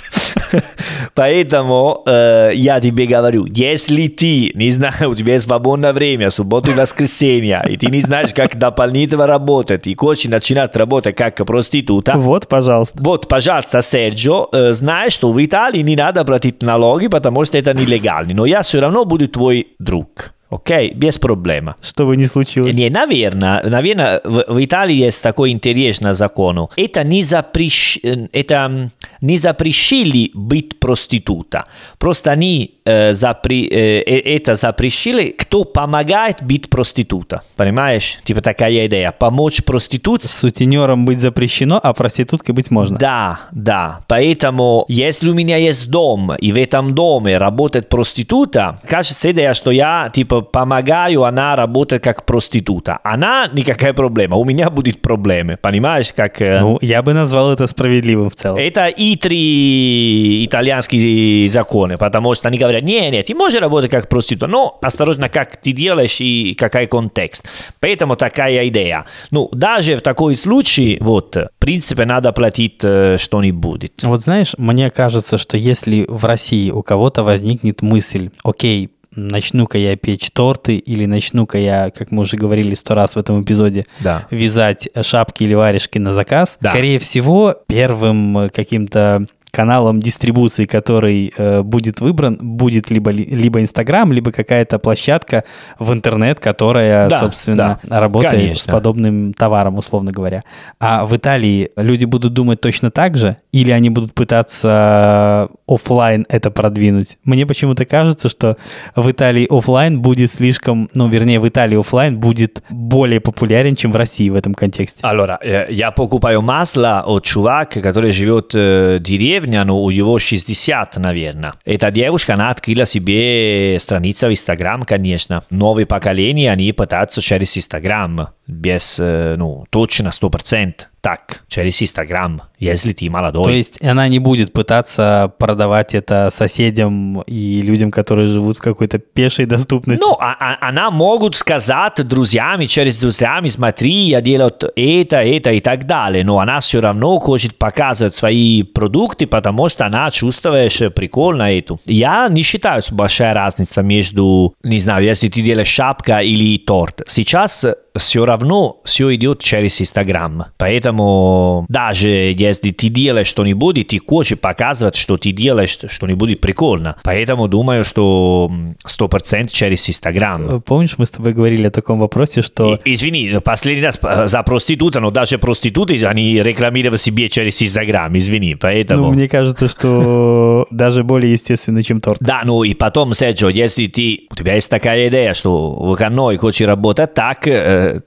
Поэтому э, я тебе говорю, если ты, не знаю, у тебя есть свободное время, субботу и воскресенье, и ты не знаешь, как дополнительно работать, и хочешь начинать работать как проститута. Вот, пожалуйста. Вот, пожалуйста, Серджо, э, знай, что в Италии не надо платить налоги, потому что это нелегально. Но я все равно буду твой друг. Окей, okay, без проблем. Что бы ни случилось. Не, наверное, наверное, в, в Италии есть такой интересный закон. Это не, запрещ... это не запрещили быть проститута. Просто они э, запре... э, это запрещили, кто помогает быть проститута. Понимаешь? Типа такая идея. Помочь проституции. Сутенером быть запрещено, а проституткой быть можно. Да, да. Поэтому, если у меня есть дом, и в этом доме работает проститута, кажется идея, что я, типа, помогаю, она работает как проститута. Она никакая проблема. У меня будут проблемы. Понимаешь, как... Ну, я бы назвал это справедливым в целом. Это и три итальянские законы, потому что они говорят, нет, нет, ты можешь работать как проститута, но осторожно, как ты делаешь и какой контекст. Поэтому такая идея. Ну, даже в такой случае, вот, в принципе, надо платить что-нибудь. Вот знаешь, мне кажется, что если в России у кого-то возникнет мысль, окей, начну-ка я печь торты или начну-ка я, как мы уже говорили сто раз в этом эпизоде, да, вязать шапки или варежки на заказ, да, скорее всего, первым каким-то каналом дистрибуции, который э, будет выбран, будет либо, либо Инстаграм, либо какая-то площадка в интернет, которая, да, собственно, да, работает, конечно, с подобным товаром, условно говоря. А в Италии люди будут думать точно так же? Или они будут пытаться офлайн это продвинуть? Мне почему-то кажется, что в Италии офлайн будет слишком... Ну, вернее, в Италии офлайн будет более популярен, чем в России в этом контексте. Allora, я покупаю масло от чувака, который живет в деревне, у его шестьдесят, наверное. Эта девушка, она открыла себе страницу в Инстаграм, конечно. Новые поколения, они пытаются через Инстаграм. Без, ну, точно сто процентов. Так, через Инстаграм, если ты молодой. То есть она не будет пытаться продавать это соседям и людям, которые живут в какой-то пешей доступности? Ну, а, а, она могут сказать друзьям, через друзьям, смотри, я делаю это, это и так далее. Но она все равно хочет показывать свои продукты, потому что она чувствует прикольно эту. Я не считаю, что большая разница между, не знаю, если ты делаешь шапку или торт. Сейчас все равно все идет через Инстаграм. Поэтому даже если ты делаешь что-нибудь, ты хочешь показывать, что ты делаешь что-нибудь прикольно. Поэтому думаю, что сто процентов через Инстаграм. Помнишь, мы с тобой говорили о таком вопросе, что... И, извини, последний раз за проститута, но даже проституты, они рекламировали себе через Инстаграм, извини, поэтому... Ну, мне кажется, что даже более естественно, чем торт. Да, ну и потом, Серджио, если ты... У тебя есть такая идея, что выходной хочешь работать так...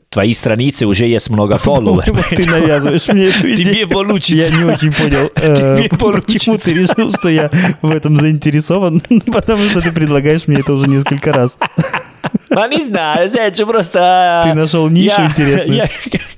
Твои страницы уже есть много фолловеров. Ты навязываешь мне эту идею. Тебе получится. Я не очень понял, почему ты решил, что я в этом заинтересован, потому что ты предлагаешь мне это уже несколько раз. А не знаю, Серджио, просто... Ты нашел нишу интересную. Я,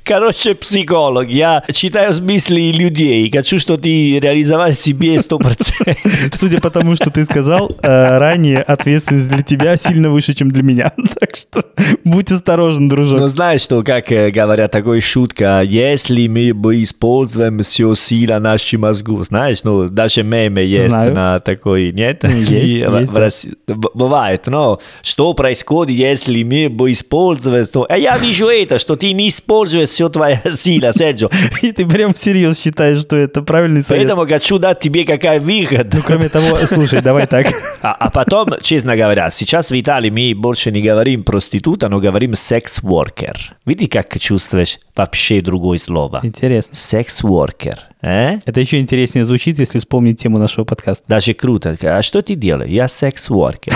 короче, психолог. Я читаю мысли людей. Хочу, что ты реализовал себе сто процентов. Судя по тому, что ты сказал, ранее ответственность для тебя сильно выше, чем для меня. Так что будь осторожен, дружок. Но знаешь, что, как говорят, такая шутка, если мы используем всю силу наших мозгов, знаешь, ну, даже мемы есть на такой, нет? Есть, бывает, но что происходит, если мы бы использовали, то... А я вижу это, что ты не используешь всю твою силу, Серджио. И ты прям всерьез считаешь, что это правильный совет. Поэтому хочу дать тебе какая выход. Ну, кроме того, слушай, давай так. А, а потом, честно говоря, сейчас в Италии мы больше не говорим проститута, но говорим секс-воркер. Видишь, как чувствуешь вообще другое слово? Интересно. Секс-воркер. Э? Это еще интереснее звучит, если вспомнить тему нашего подкаста. Даже круто. А что ты делаешь? Я секс-воркер.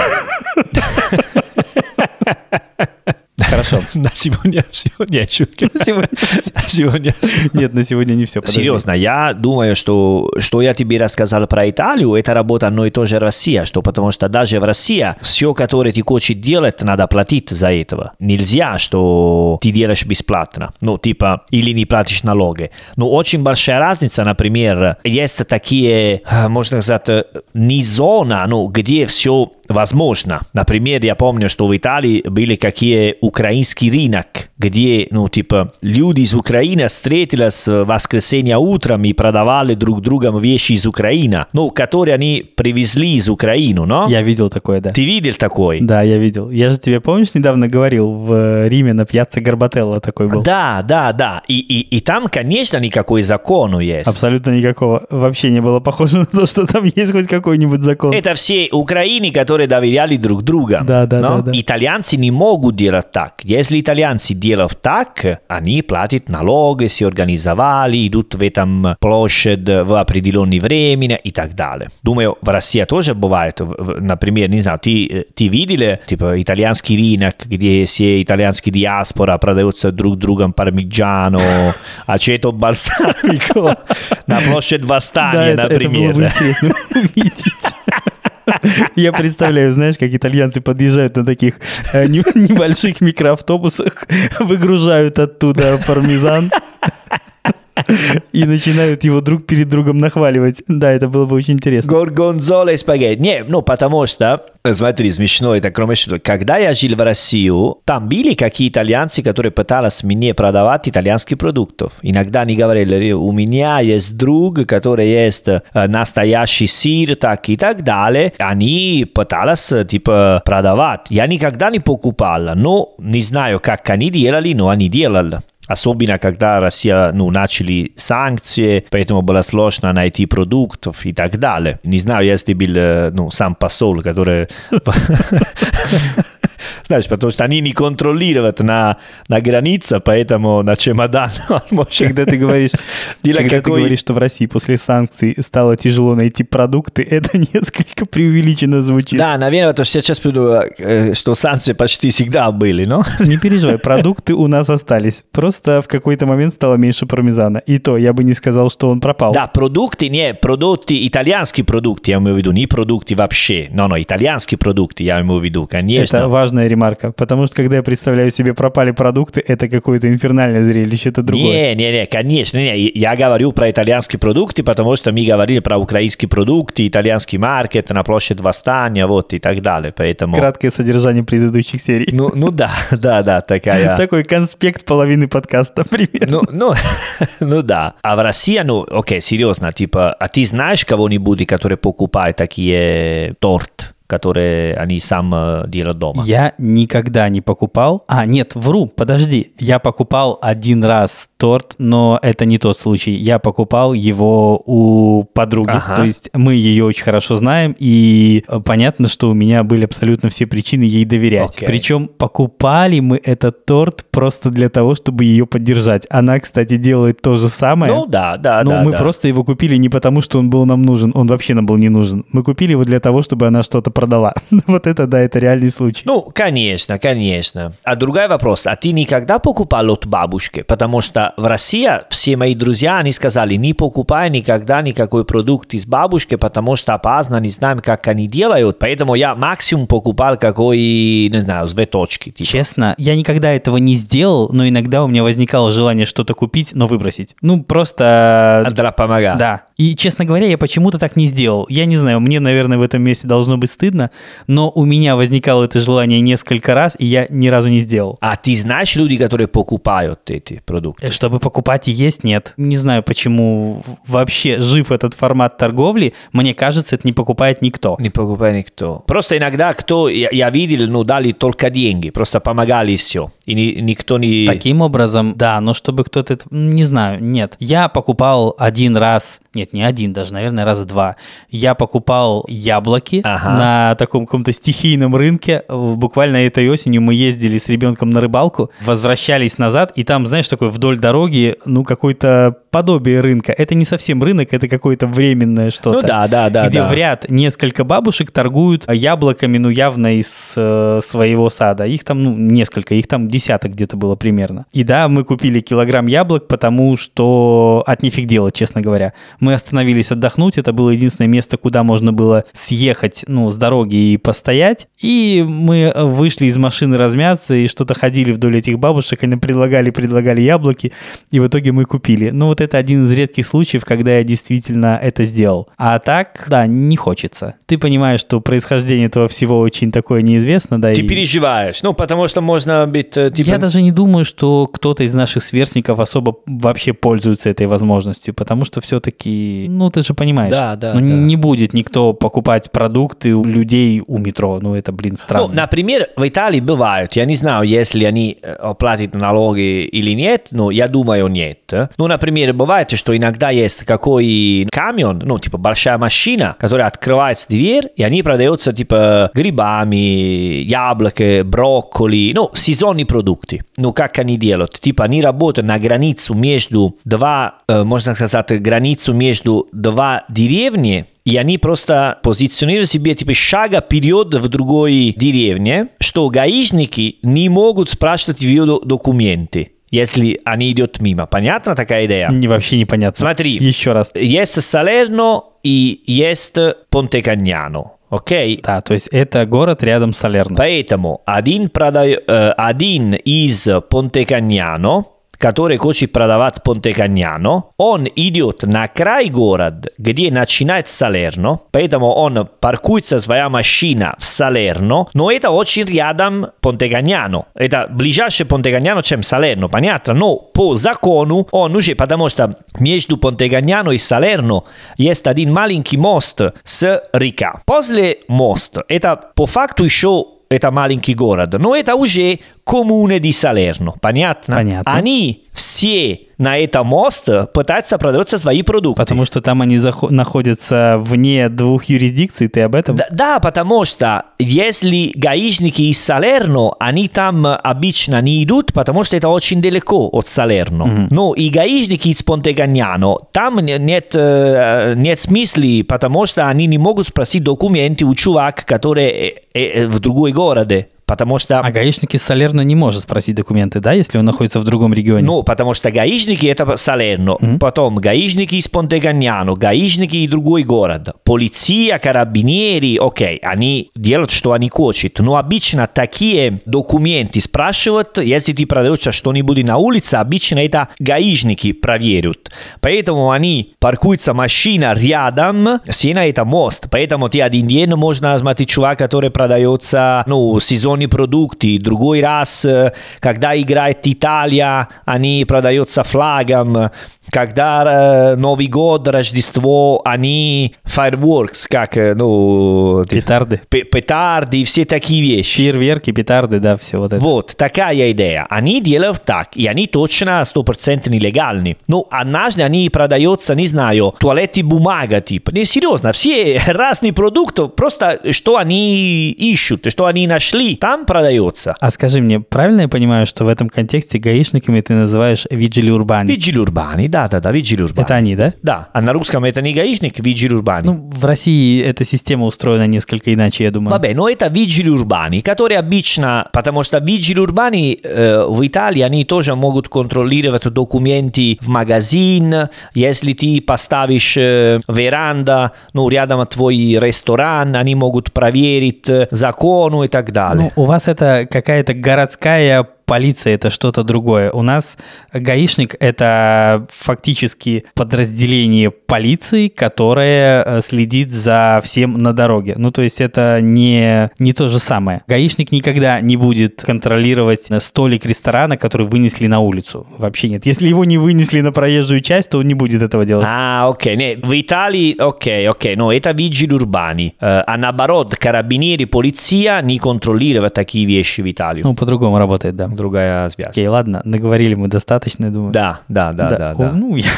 Хорошо. На сегодня все. Нет, шутки. На сегодня, на сегодня все. Нет, на сегодня не все. Подожди. Серьезно, я думаю, что что я тебе рассказал про Италию, это работа одной и той же России, что потому что даже в России все, которое ты хочешь делать, надо платить за этого. Нельзя, что ты делаешь бесплатно, ну типа или не платишь налоги. Но очень большая разница, например, есть такие, можно сказать, не зона, ну где все возможно. Например, я помню, что в Италии были какие украинский рынок, где, ну, типа, люди из Украины встретились в воскресенье утром и продавали друг другу вещи из Украины, ну, которые они привезли из Украины, но... Я видел такое, да. Ты видел такое? Да, я видел. Я же тебе, помнишь, недавно говорил, в Риме на пьяцца Горбателло такой был. Да, да, да. И, и, и там, конечно, никакой закона есть. Абсолютно никакого. Вообще не было похоже на то, что там есть хоть какой-нибудь закон. Это все украины, которые доверяли друг другу. Да, да, да, да. Итальянцы не могут делать так. Если итальянцы делают так, они платят налоги, все организовали, идут в этом площадь в определенное время и так далее. Думаю, в России тоже бывает. Например, не знаю, ты, ты видели типа итальянский рынок, где все итальянские диаспора продаются друг другом пармиджано, ачето бальсамико на площадь Восстания, да, например. Да, это было бы интересно. Я представляю, знаешь, как итальянцы подъезжают на таких э, небольших микроавтобусах, выгружают оттуда пармезан и начинают его друг перед другом нахваливать. Да, это было бы очень интересно. Горгонзола и спагетти. Не, ну потому что, смотри, смешно это, кроме что, когда я жил в России, там были какие-то итальянцы, которые пытались мне продавать итальянские продукты. Иногда они говорили, у меня есть друг, который есть настоящий сыр, так и так далее. Они пытались, типа, продавать. Я никогда не покупал, но не знаю, как они делали, но они делали. особенно когда Россия, ну, начали санкции, поэтому было сложно найти продуктов и так далее. Не знаю, если был, ну, сам посол, который... Знаешь, потому что они не контролируют на, на границе, поэтому на чемодан он может... Когда ты говоришь, когда какой... ты говоришь, что в России после санкций стало тяжело найти продукты, это несколько преувеличенно звучит. Да, наверное, то, что я сейчас приду, что санкции почти всегда были, но... Не переживай, продукты у нас остались. Просто в какой-то момент стало меньше пармезана. И то, я бы не сказал, что он пропал. Да, продукты, не, продукты, итальянские продукты, я имею в виду, не продукты вообще. Но, но, итальянские продукты, я имею в виду, конечно. Это важная ремарка, потому что, когда я представляю себе пропали продукты, это какое-то инфернальное зрелище, это другое. Не, не, не, конечно, не, я говорю про итальянские продукты, потому что мы говорили про украинские продукты, итальянский маркет на площадь Восстания, вот, и так далее, поэтому... Краткое содержание предыдущих серий. Ну, ну да, да, да, такая... Такой конспект половины подкаста, примерно. Ну, ну, ну да. А в России, ну, окей, серьезно, типа, а ты знаешь кого-нибудь, который покупает такие торт, которые они сам делают дома? Я никогда не покупал. А, нет, вру, подожди. Я покупал один раз торт, но это не тот случай. Я покупал его у подруги. Ага. То есть мы ее очень хорошо знаем, и понятно, что у меня были абсолютно все причины ей доверять. Окей. Причем покупали мы этот торт просто для того, чтобы ее поддержать. Она, кстати, делает то же самое. Ну да, да, но да. Но мы да. просто его купили не потому, что он был нам нужен. Он вообще нам был не нужен. Мы купили его для того, чтобы она что-то продала. Вот это да, это реальный случай. Ну, конечно, конечно. А другой вопрос. А ты никогда покупал от бабушки? Потому что в России все мои друзья, они сказали, не покупай никогда никакой продукт из бабушки, потому что опасно, не знаем, как они делают. Поэтому я максимум покупал какой, не знаю, цветочки. Типа. Честно, я никогда этого не сделал, но иногда у меня возникало желание что-то купить, но выбросить. Ну, просто... Для помогать. Да. И, честно говоря, я почему-то так не сделал. Я не знаю, мне, наверное, в этом месте должно быть стыдно, но у меня возникало это желание несколько раз, и я ни разу не сделал. А ты знаешь людей, которые покупают эти продукты? Чтобы покупать и есть, нет. Не знаю, почему вообще жив этот формат торговли. Мне кажется, это не покупает никто. Не покупает никто. Просто иногда кто, я, я видел, ну, дали только деньги, просто помогали и все. И ни, никто не... Таким образом, да, но чтобы кто-то... Это... Не знаю, нет. Я покупал один раз, нет, не один даже, наверное, раз два. Я покупал яблоки ага. на на таком каком-то стихийном рынке. Буквально этой осенью мы ездили с ребенком на рыбалку, возвращались назад, и там, знаешь, такой вдоль дороги, ну, какое-то подобие рынка. Это не совсем рынок, это какое-то временное что-то. Ну да, да, да. Где да. в ряд несколько бабушек торгуют яблоками, ну, явно из э, своего сада. Их там, ну, несколько, их там десяток где-то было примерно. И да, мы купили килограмм яблок, потому что от нефиг делать, честно говоря. Мы остановились отдохнуть, это было единственное место, куда можно было съехать, ну, с дороги и постоять, и мы вышли из машины размяться и что-то ходили вдоль этих бабушек, они предлагали, предлагали яблоки, и в итоге мы купили. Ну, вот это один из редких случаев, когда я действительно это сделал. А так, да, не хочется. Ты понимаешь, что происхождение этого всего очень такое неизвестно, да? Ты и... переживаешь, ну, потому что можно быть... Типа... Я даже не думаю, что кто-то из наших сверстников особо вообще пользуется этой возможностью, потому что все-таки, ну, ты же понимаешь, да, да, ну, да. не будет никто покупать продукты у людей у метро, ну это, блин, странно. Ну, например, в Италии бывают, я не знаю, если они платят налоги или нет, но я думаю, нет. Ну, например, бывает, что иногда есть какой камион, ну, типа большая машина, которая открывает дверь, и они продаются, типа, грибами, яблоки, брокколи, ну, сезонные продукты. Ну, как они делают? Типа, они работают на границу между два, э, можно сказать, границу между два деревни, и они просто позиционируют себе типа шага вперед в другой деревне, что гаишники не могут спрашивать его документы, если они идут мимо. Понятна такая идея? Не, вообще непонятно. Смотри. Еще раз. Есть Салерно и есть Понтеканьяно. Окей? Okay. Да, то есть это город рядом с Салерно. Поэтому один, продаю, один из Понтеканьяно, который хочет продавать Понтеканьяно, он идет на край города, где начинает Салерно, поэтому он паркуется своя машина в Салерно, но это очень рядом Понтеканьяно. Это ближайшее Понтеканьяно, чем Салерно, понятно? Но по закону он уже, потому что между Понтеканьяно и Салерно есть один маленький мост с река. После моста, это по факту еще это маленький город, но это уже коммуна ди Салерно, понятно? Понятно. Они все на этом мосте пытаются продавать свои продукты. Потому что там они заход- находятся вне двух юрисдикций, ты об этом? Да, да, потому что если гаишники из Салерно, они там обычно не идут, потому что это очень далеко от Салерно. Mm-hmm. Но и гаишники из Понтеканьяно, там нет, нет смысла, потому что они не могут спросить документы у чувака, который в другой городе. Потому что... А гаишники из Салерно не может спросить документы, да, если он находится в другом регионе? Ну, потому что гаишники – это Салерно, mm-hmm. потом гаишники из Понтеканьяно, гаишники и другой город. Полиция, карабинеры, окей, они делают, что они хотят. Но обычно такие документы спрашивают, если ты продаешь что-нибудь на улице, обычно это гаишники проверят. Поэтому они паркуются машина рядом, все на это мост. Поэтому ты один день можно смотреть чувака, который продается, ну, сезон продукты. Другой раз, когда играет Италия, они продаются флагом. Когда э, Новый год, Рождество, они fireworks, как, ну... Петарды. П- петарды и все такие вещи. Фейерверки, петарды, да, все вот это. Вот, такая идея. Они делают так, и они точно сто процентов нелегальны. Ну, однажды они продаются, не знаю, туалеты бумага, типа. Не, серьезно, все разные продукты, просто что они ищут, что они нашли, там продается. А скажи мне, правильно я понимаю, что в этом контексте гаишниками ты называешь «виджили урбани»? «Виджили урбани», да. Да, да, виджили урбани. Это они, да? Да. А на русском это не гаишник, виджили урбани. Ну, в России эта система устроена несколько иначе, я думаю. Вабе, но это виджили урбани, которые обычно, потому что виджили урбани э, в Италии, они тоже могут контролировать документы в магазин, если ты поставишь э, веранда, ну, рядом твой ресторан, они могут проверить закону и так далее. Ну, у вас это какая-то городская полиция, это что-то другое. У нас гаишник – это фактически подразделение полиции, которое следит за всем на дороге. Ну, то есть это не, не то же самое. Гаишник никогда не будет контролировать столик ресторана, который вынесли на улицу. Вообще нет. Если его не вынесли на проезжую часть, то он не будет этого делать. А, окей. Не, в Италии, окей, окей. Но это виджили урбани. А наоборот, карабинеры, полиция не контролируют такие вещи в Италии. Ну, по-другому работает, да. Другая связь. Окей, ладно, наговорили мы достаточно, я думаю. Да, да, да, да. да, да. О, ну, я,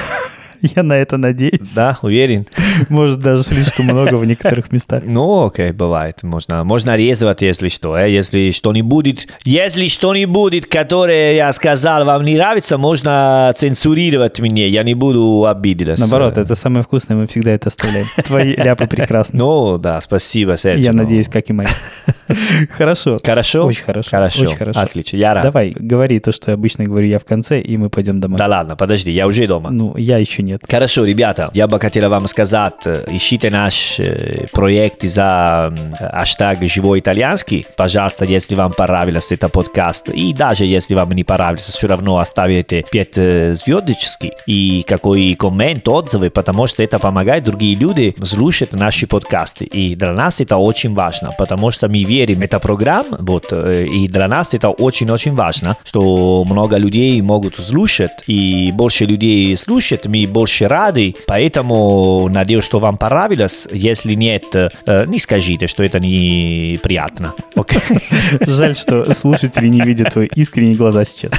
я на это надеюсь. Да, уверен. Может, даже слишком много в некоторых местах. Ну, окей, бывает. Можно, можно резать, если что. Э, если что не будет, если что не будет, которое я сказал, вам не нравится, можно цензурировать меня. Я не буду обидеться. Наоборот, это самое вкусное, мы всегда это оставляем. Твои ляпы прекрасны. Ну, да, спасибо, Серж. Я надеюсь, как и мои. Хорошо. Хорошо? Очень хорошо. Хорошо. Очень хорошо. Отлично. Я рад. Давай, говори то, что я обычно говорю я в конце, и мы пойдем домой. Да ладно, подожди, я уже дома. Ну, я еще нет. Хорошо, ребята, я бы хотел вам сказать, ищите наш проект за хэштег «Живой итальянский». Пожалуйста, если вам понравился этот подкаст, и даже если вам не понравился, все равно оставите пять звездочки и какой коммент, отзывы, потому что это помогает другие люди слушать наши подкасты. И для нас это очень важно, потому что мы верим, это программа, вот, и для нас это очень-очень важно, что много людей могут слушать, и больше людей слушают, мы больше рады, поэтому надеюсь, что вам понравилось, если нет, не скажите, что это неприятно. Жаль, что слушатели не видят твои искренние глаза сейчас.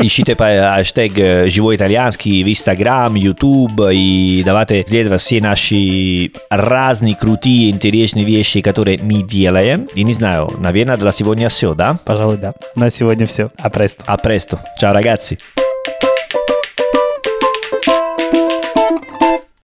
Ищите по хэштегу «Живой итальянский» в Инстаграм, Ютуб, и давайте следовать все наши разные крутые, интересные вещи, которые мы делаем. И не знаю, наверное, для сегодня все, да? Пожалуй, да. На сегодня все. А престо. А престо. Чао, ragazzi.